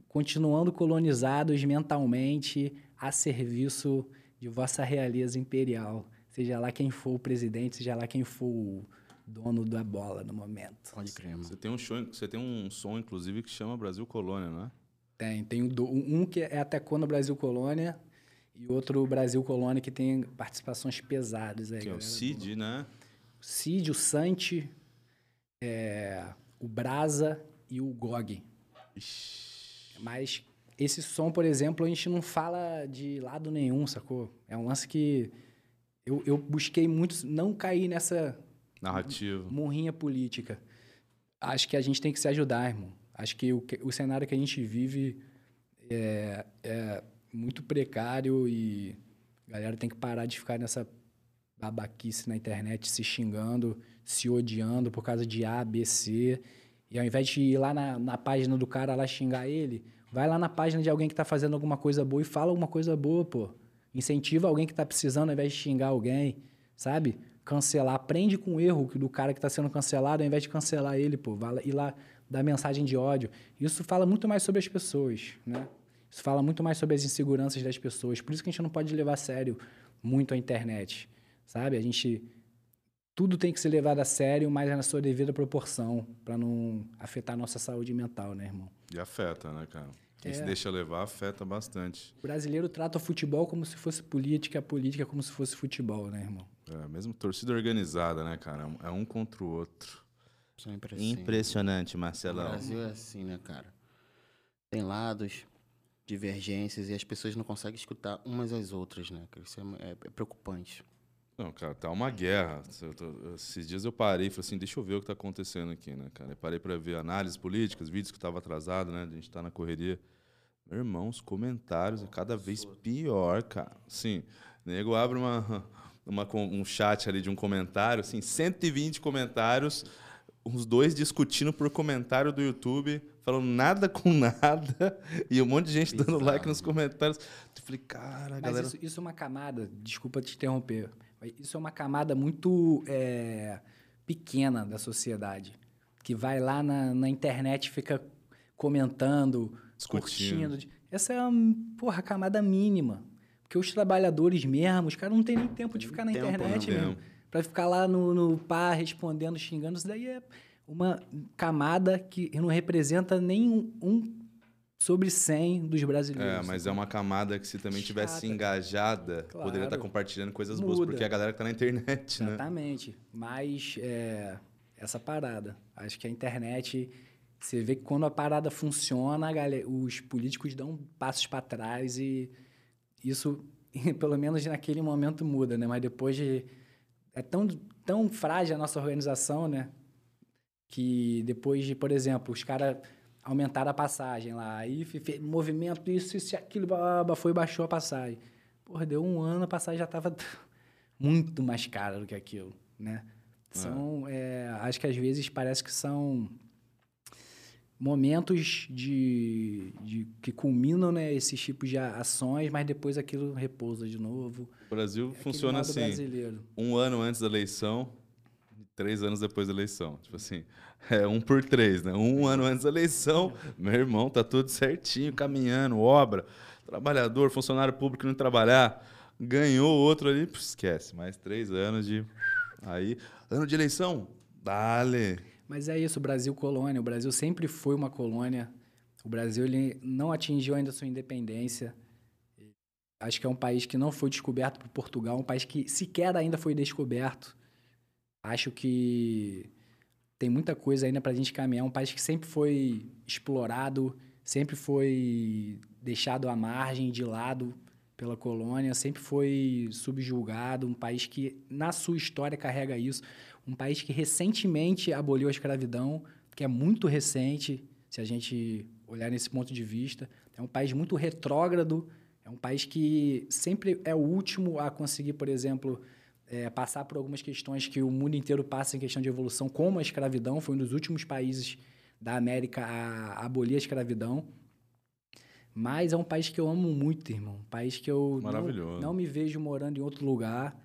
continuando colonizados mentalmente a serviço de vossa realeza imperial. Seja lá quem for o presidente, seja lá quem for o dono da bola no momento. Pode crer, mano. Você tem um som, inclusive, que chama Brasil Colônia, não é? Tem um que é até quando Brasil Colônia e outro Brasil Colônia que tem participações pesadas aí. Que é o Cid, né? O Cid, o Santi, o Brasa e o Gog. Ixi. Mas esse som, por exemplo, a gente não fala de lado nenhum, sacou? É um lance que eu busquei muito, não cair nessa narrativa, morrinha política. Acho que a gente tem que se ajudar, irmão. Acho que o cenário que a gente vive é muito precário e a galera tem que parar de ficar nessa babaquice na internet, se xingando, se odiando por causa de A, B, C. E ao invés de ir lá na página do cara lá xingar ele, vai lá na página de alguém que tá fazendo alguma coisa boa e fala alguma coisa boa, pô. Incentiva alguém que tá precisando ao invés de xingar alguém, sabe? Cancelar. Aprende com o erro do cara que tá sendo cancelado ao invés de cancelar ele, pô. Vai lá, ir lá dar mensagem de ódio. Isso fala muito mais sobre as pessoas, né? Isso fala muito mais sobre as inseguranças das pessoas. Por isso que a gente não pode levar a sério muito a internet, sabe? A gente... Tudo tem que ser levado a sério, mas na sua devida proporção, para não afetar a nossa saúde mental, né, irmão? E afeta, né, cara? Quem se deixa levar, afeta bastante. O brasileiro trata o futebol como se fosse política, a política como se fosse futebol, né, irmão? É, mesmo torcida organizada, né, cara? É um contra o outro. Impressionante, Marcelão. O Brasil é assim, né, cara? Tem lados... divergências e as pessoas não conseguem escutar umas às outras, né? Isso é preocupante. Não, cara, tá uma guerra. Esses dias eu parei e falei assim, deixa eu ver o que tá acontecendo aqui, né, cara? Eu parei para ver análises políticas, vídeos que eu tava atrasado, né? A gente tá na correria. Meu irmão, os comentários é cada vez pior, cara. Sim, nego abre um chat ali de um comentário, assim, 120 comentários, uns dois discutindo por comentário do YouTube, falando nada com nada, e um monte de gente dando like nos comentários. Eu falei, cara, galera... Mas isso é uma camada, desculpa te interromper, mas isso é uma camada muito pequena da sociedade, que vai lá na internet e fica comentando, discutindo. Curtindo. Essa é a camada mínima, porque os trabalhadores mesmo, os caras não têm nem tempo de ficar na internet mesmo. Para ficar lá no par, respondendo, xingando, isso daí é uma camada que não representa nem um sobre 100 dos brasileiros. É, mas é uma camada que se também tivesse engajada, claro, poderia estar compartilhando coisas boas, porque é a galera que está na internet, né? Exatamente, mas essa parada, acho que a internet... Você vê que quando a parada funciona, a galera, os políticos dão passos para trás e isso, pelo menos naquele momento, muda, né? Mas depois de... É tão, tão frágil a nossa organização, né? Que depois de, por exemplo, os caras aumentaram a passagem lá, aí movimento, isso, aquilo, foi e baixou a passagem. Porra, deu um ano, a passagem já estava muito mais cara do que aquilo, né? São, acho que às vezes parece que são... momentos que culminam, né, esses tipos de ações, mas depois aquilo repousa de novo. O Brasil funciona assim, brasileiro. Um ano antes da eleição, 3 anos depois da eleição. Tipo assim, é 1 por 3, né? Um ano antes da eleição, meu irmão, tá tudo certinho, caminhando, obra, trabalhador, funcionário público não trabalhar, ganhou outro ali, esquece, mais 3 anos de... Aí, ano de eleição, dale... Mas é isso, Brasil Colônia. O Brasil sempre foi uma colônia. O Brasil ele não atingiu ainda sua independência. Acho que é um país que não foi descoberto por Portugal, um país que sequer ainda foi descoberto. Acho que tem muita coisa ainda para a gente caminhar. Um país que sempre foi explorado, sempre foi deixado à margem, de lado pela colônia, sempre foi subjugado. Um país que, na sua história, carrega isso. Um país que recentemente aboliu a escravidão, que é muito recente, se a gente olhar nesse ponto de vista. É um país muito retrógrado, é um país que sempre é o último a conseguir, por exemplo, passar por algumas questões que o mundo inteiro passa em questão de evolução, como a escravidão, foi um dos últimos países da América a abolir a escravidão. Mas é um país que eu amo muito, irmão. Um país que eu não me vejo morando em outro lugar.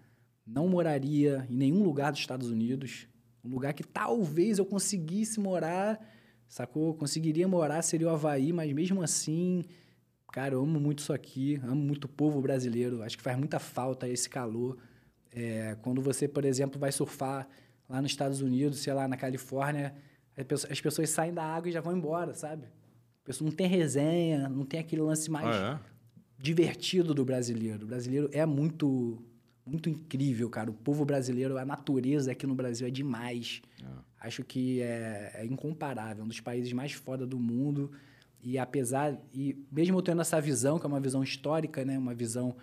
Não moraria em nenhum lugar dos Estados Unidos. Um lugar que talvez eu conseguisse morar, sacou? Conseguiria morar, seria o Havaí, mas mesmo assim, cara, eu amo muito isso aqui, amo muito o povo brasileiro. Acho que faz muita falta esse calor. Quando você, por exemplo, vai surfar lá nos Estados Unidos, sei lá, na Califórnia, as pessoas saem da água e já vão embora, sabe? A pessoa não tem resenha, não tem aquele lance mais divertido do brasileiro. O brasileiro é muito incrível, cara. O povo brasileiro, a natureza aqui no Brasil é demais. Acho que é incomparável, um dos países mais foda do mundo. E mesmo eu tendo essa visão, que é uma visão histórica, né? Uma visão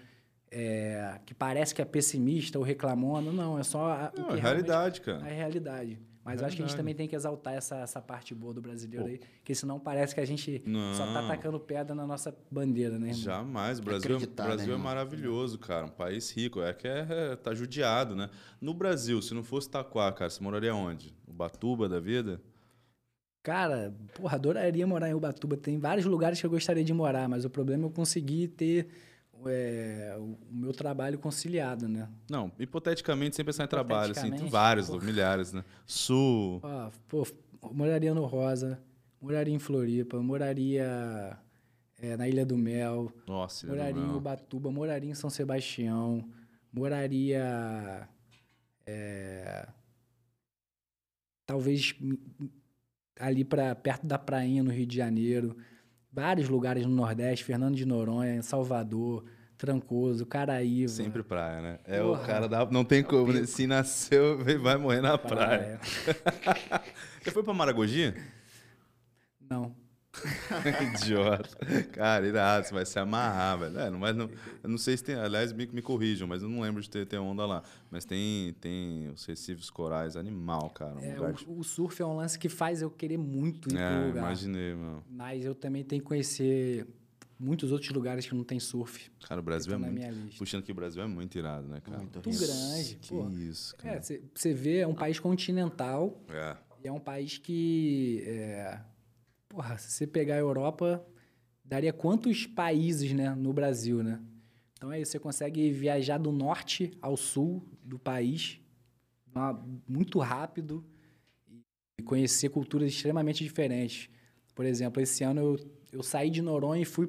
que parece que é pessimista ou reclamona, não, é só a realidade, cara. É a realidade. Mas eu acho que a gente também tem que exaltar essa parte boa do brasileiro aí, porque senão parece que a gente só tá atacando pedra na nossa bandeira, né, irmão? Jamais. O Brasil né, é maravilhoso, cara. Um país rico. Tá judiado, né? No Brasil, se não fosse Taquá, cara, você moraria onde? Ubatuba da vida? Cara, porra, adoraria morar em Ubatuba. Tem vários lugares que eu gostaria de morar, mas o problema é eu conseguir ter... o meu trabalho conciliado, né? Não, hipoteticamente, sem pensar em trabalho, assim, tem vários, milhares, né? Sul... moraria no Rosa, moraria em Floripa, moraria na Ilha do Mel, moraria em Ubatuba, moraria em São Sebastião, moraria... talvez ali perto da Prainha, no Rio de Janeiro... Vários lugares no Nordeste, Fernando de Noronha, Salvador, Trancoso, Caraíba. Sempre praia, né? Porra, o cara da... Não tem como, né? Se nasceu, vai morrer na praia. Você foi pra Maragogi? Não. Idiota. Cara, irado, você vai se amarrar, velho. Eu não sei se tem... Aliás, me corrijam, mas eu não lembro de ter onda lá. Mas tem os recifes corais, animal, cara. O surf é um lance que faz eu querer muito ir pro lugar. Imaginei, mano. Mas eu também tenho que conhecer muitos outros lugares que não tem surf. Cara, o Brasil é muito... Puxando que o Brasil é muito irado, né, cara? Muito grande, pô. Que isso, cara. Você vê, é um país continental. É um país que... porra, se você pegar a Europa, daria quantos países, né, no Brasil, né? Então aí você consegue viajar do norte ao sul do país muito rápido e conhecer culturas extremamente diferentes. Por exemplo, esse ano eu saí de Noronha e fui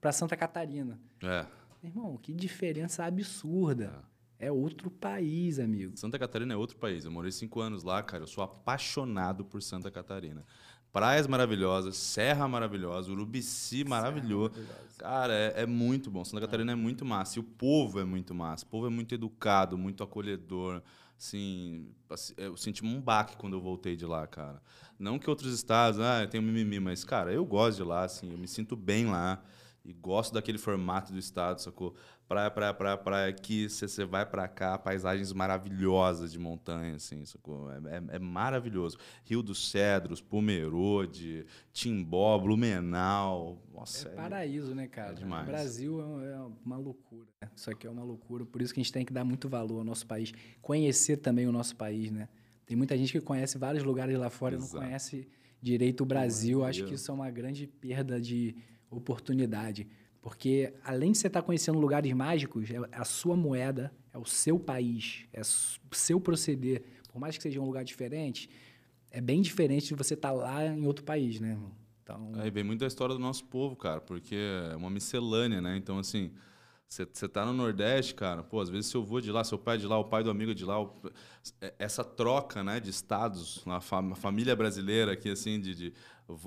para Santa Catarina. É. Irmão, que diferença absurda. É. É outro país, amigo. Santa Catarina é outro país. Eu morei 5 anos lá, cara. Eu sou apaixonado por Santa Catarina. Praias maravilhosas, serra maravilhosa, Urubici maravilhoso. Cara, é muito bom. Santa Catarina é muito massa. E o povo é muito massa. O povo é muito educado, muito acolhedor. Assim, eu senti um baque quando eu voltei de lá, cara. Não que outros estados, tem um mimimi, mas, cara, eu gosto de lá, assim. Eu me sinto bem lá. E gosto daquele formato do estado, sacou? Praia, que você vai pra cá, paisagens maravilhosas de montanha, assim, sacou? É maravilhoso. Rio dos Cedros, Pomerode, Timbó, Blumenau. Nossa, é paraíso, né, cara? É demais. O Brasil é uma loucura. Isso aqui é uma loucura. Por isso que a gente tem que dar muito valor ao nosso país. Conhecer também o nosso país, né? Tem muita gente que conhece vários lugares lá fora e não conhece direito o Brasil. Acho que isso é uma grande perda de oportunidade, porque além de você estar conhecendo lugares mágicos, é a sua moeda, é o seu país, é o seu proceder. Por mais que seja um lugar diferente, é bem diferente de você estar lá em outro país, né? Então... Aí vem muito da história do nosso povo, cara, porque é uma miscelânea, né? Então, assim, você tá no Nordeste, cara, pô, às vezes seu avô de lá, seu pai de lá, o pai do amigo de lá, essa troca, né, de estados, a família brasileira aqui, assim, de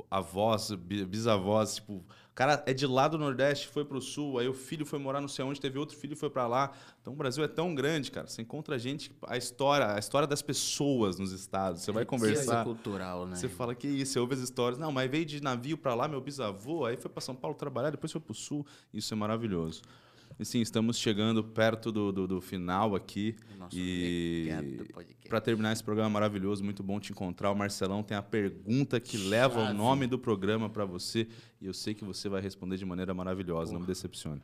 avós, bisavós, tipo, o cara é de lá do Nordeste, foi pro Sul, aí o filho foi morar não sei onde, teve outro filho, foi pra lá. Então o Brasil é tão grande, cara, você encontra gente, a história das pessoas nos estados, você vai conversar. É cultural, né? Você fala, que isso, você ouve as histórias, não, mas veio de navio pra lá, meu bisavô, aí foi pra São Paulo trabalhar, depois foi pro Sul, isso é maravilhoso. E sim, estamos chegando perto do final aqui. Nossa, e para terminar esse programa maravilhoso, muito bom te encontrar. O Marcelão tem a pergunta que leva o nome do programa para você. E eu sei que você vai responder de maneira maravilhosa. Porra. Não me decepcione.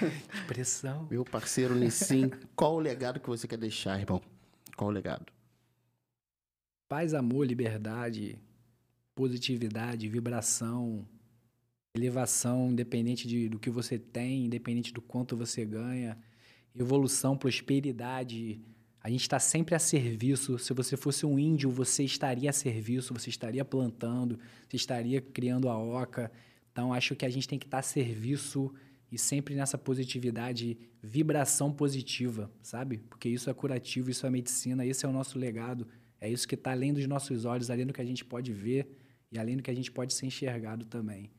Que pressão. Meu parceiro Nissin, qual o legado que você quer deixar, irmão? Qual o legado? Paz, amor, liberdade, positividade, vibração... Elevação, independente do que você tem, independente do quanto você ganha. Evolução, prosperidade. A gente está sempre a serviço. Se você fosse um índio, você estaria a serviço, você estaria plantando, você estaria criando a oca. Então, acho que a gente tem que estar a serviço e sempre nessa positividade, vibração positiva, sabe? Porque isso é curativo, isso é medicina, esse é o nosso legado. É isso que está além dos nossos olhos, além do que a gente pode ver e além do que a gente pode ser enxergado também.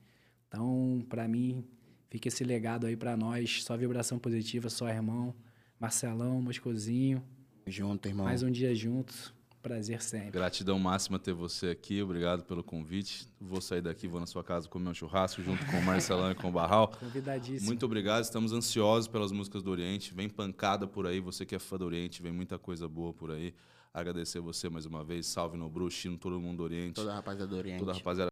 Então, para mim, fica esse legado aí para nós. Só vibração positiva, só irmão. Marcelão, Moscozinho. Junto, irmão. Mais um dia juntos. Prazer sempre. Gratidão máxima ter você aqui. Obrigado pelo convite. Vou sair daqui, vou na sua casa comer um churrasco junto com o Marcelão e com o Barral. Convidadíssimo. Muito obrigado. Estamos ansiosos pelas músicas do Oriente. Vem pancada por aí. Você que é fã do Oriente, vem muita coisa boa por aí. Agradecer você mais uma vez. Salve Nobru, Chino, todo mundo do Oriente. Toda a rapaziada do Oriente. Toda a rapaziada.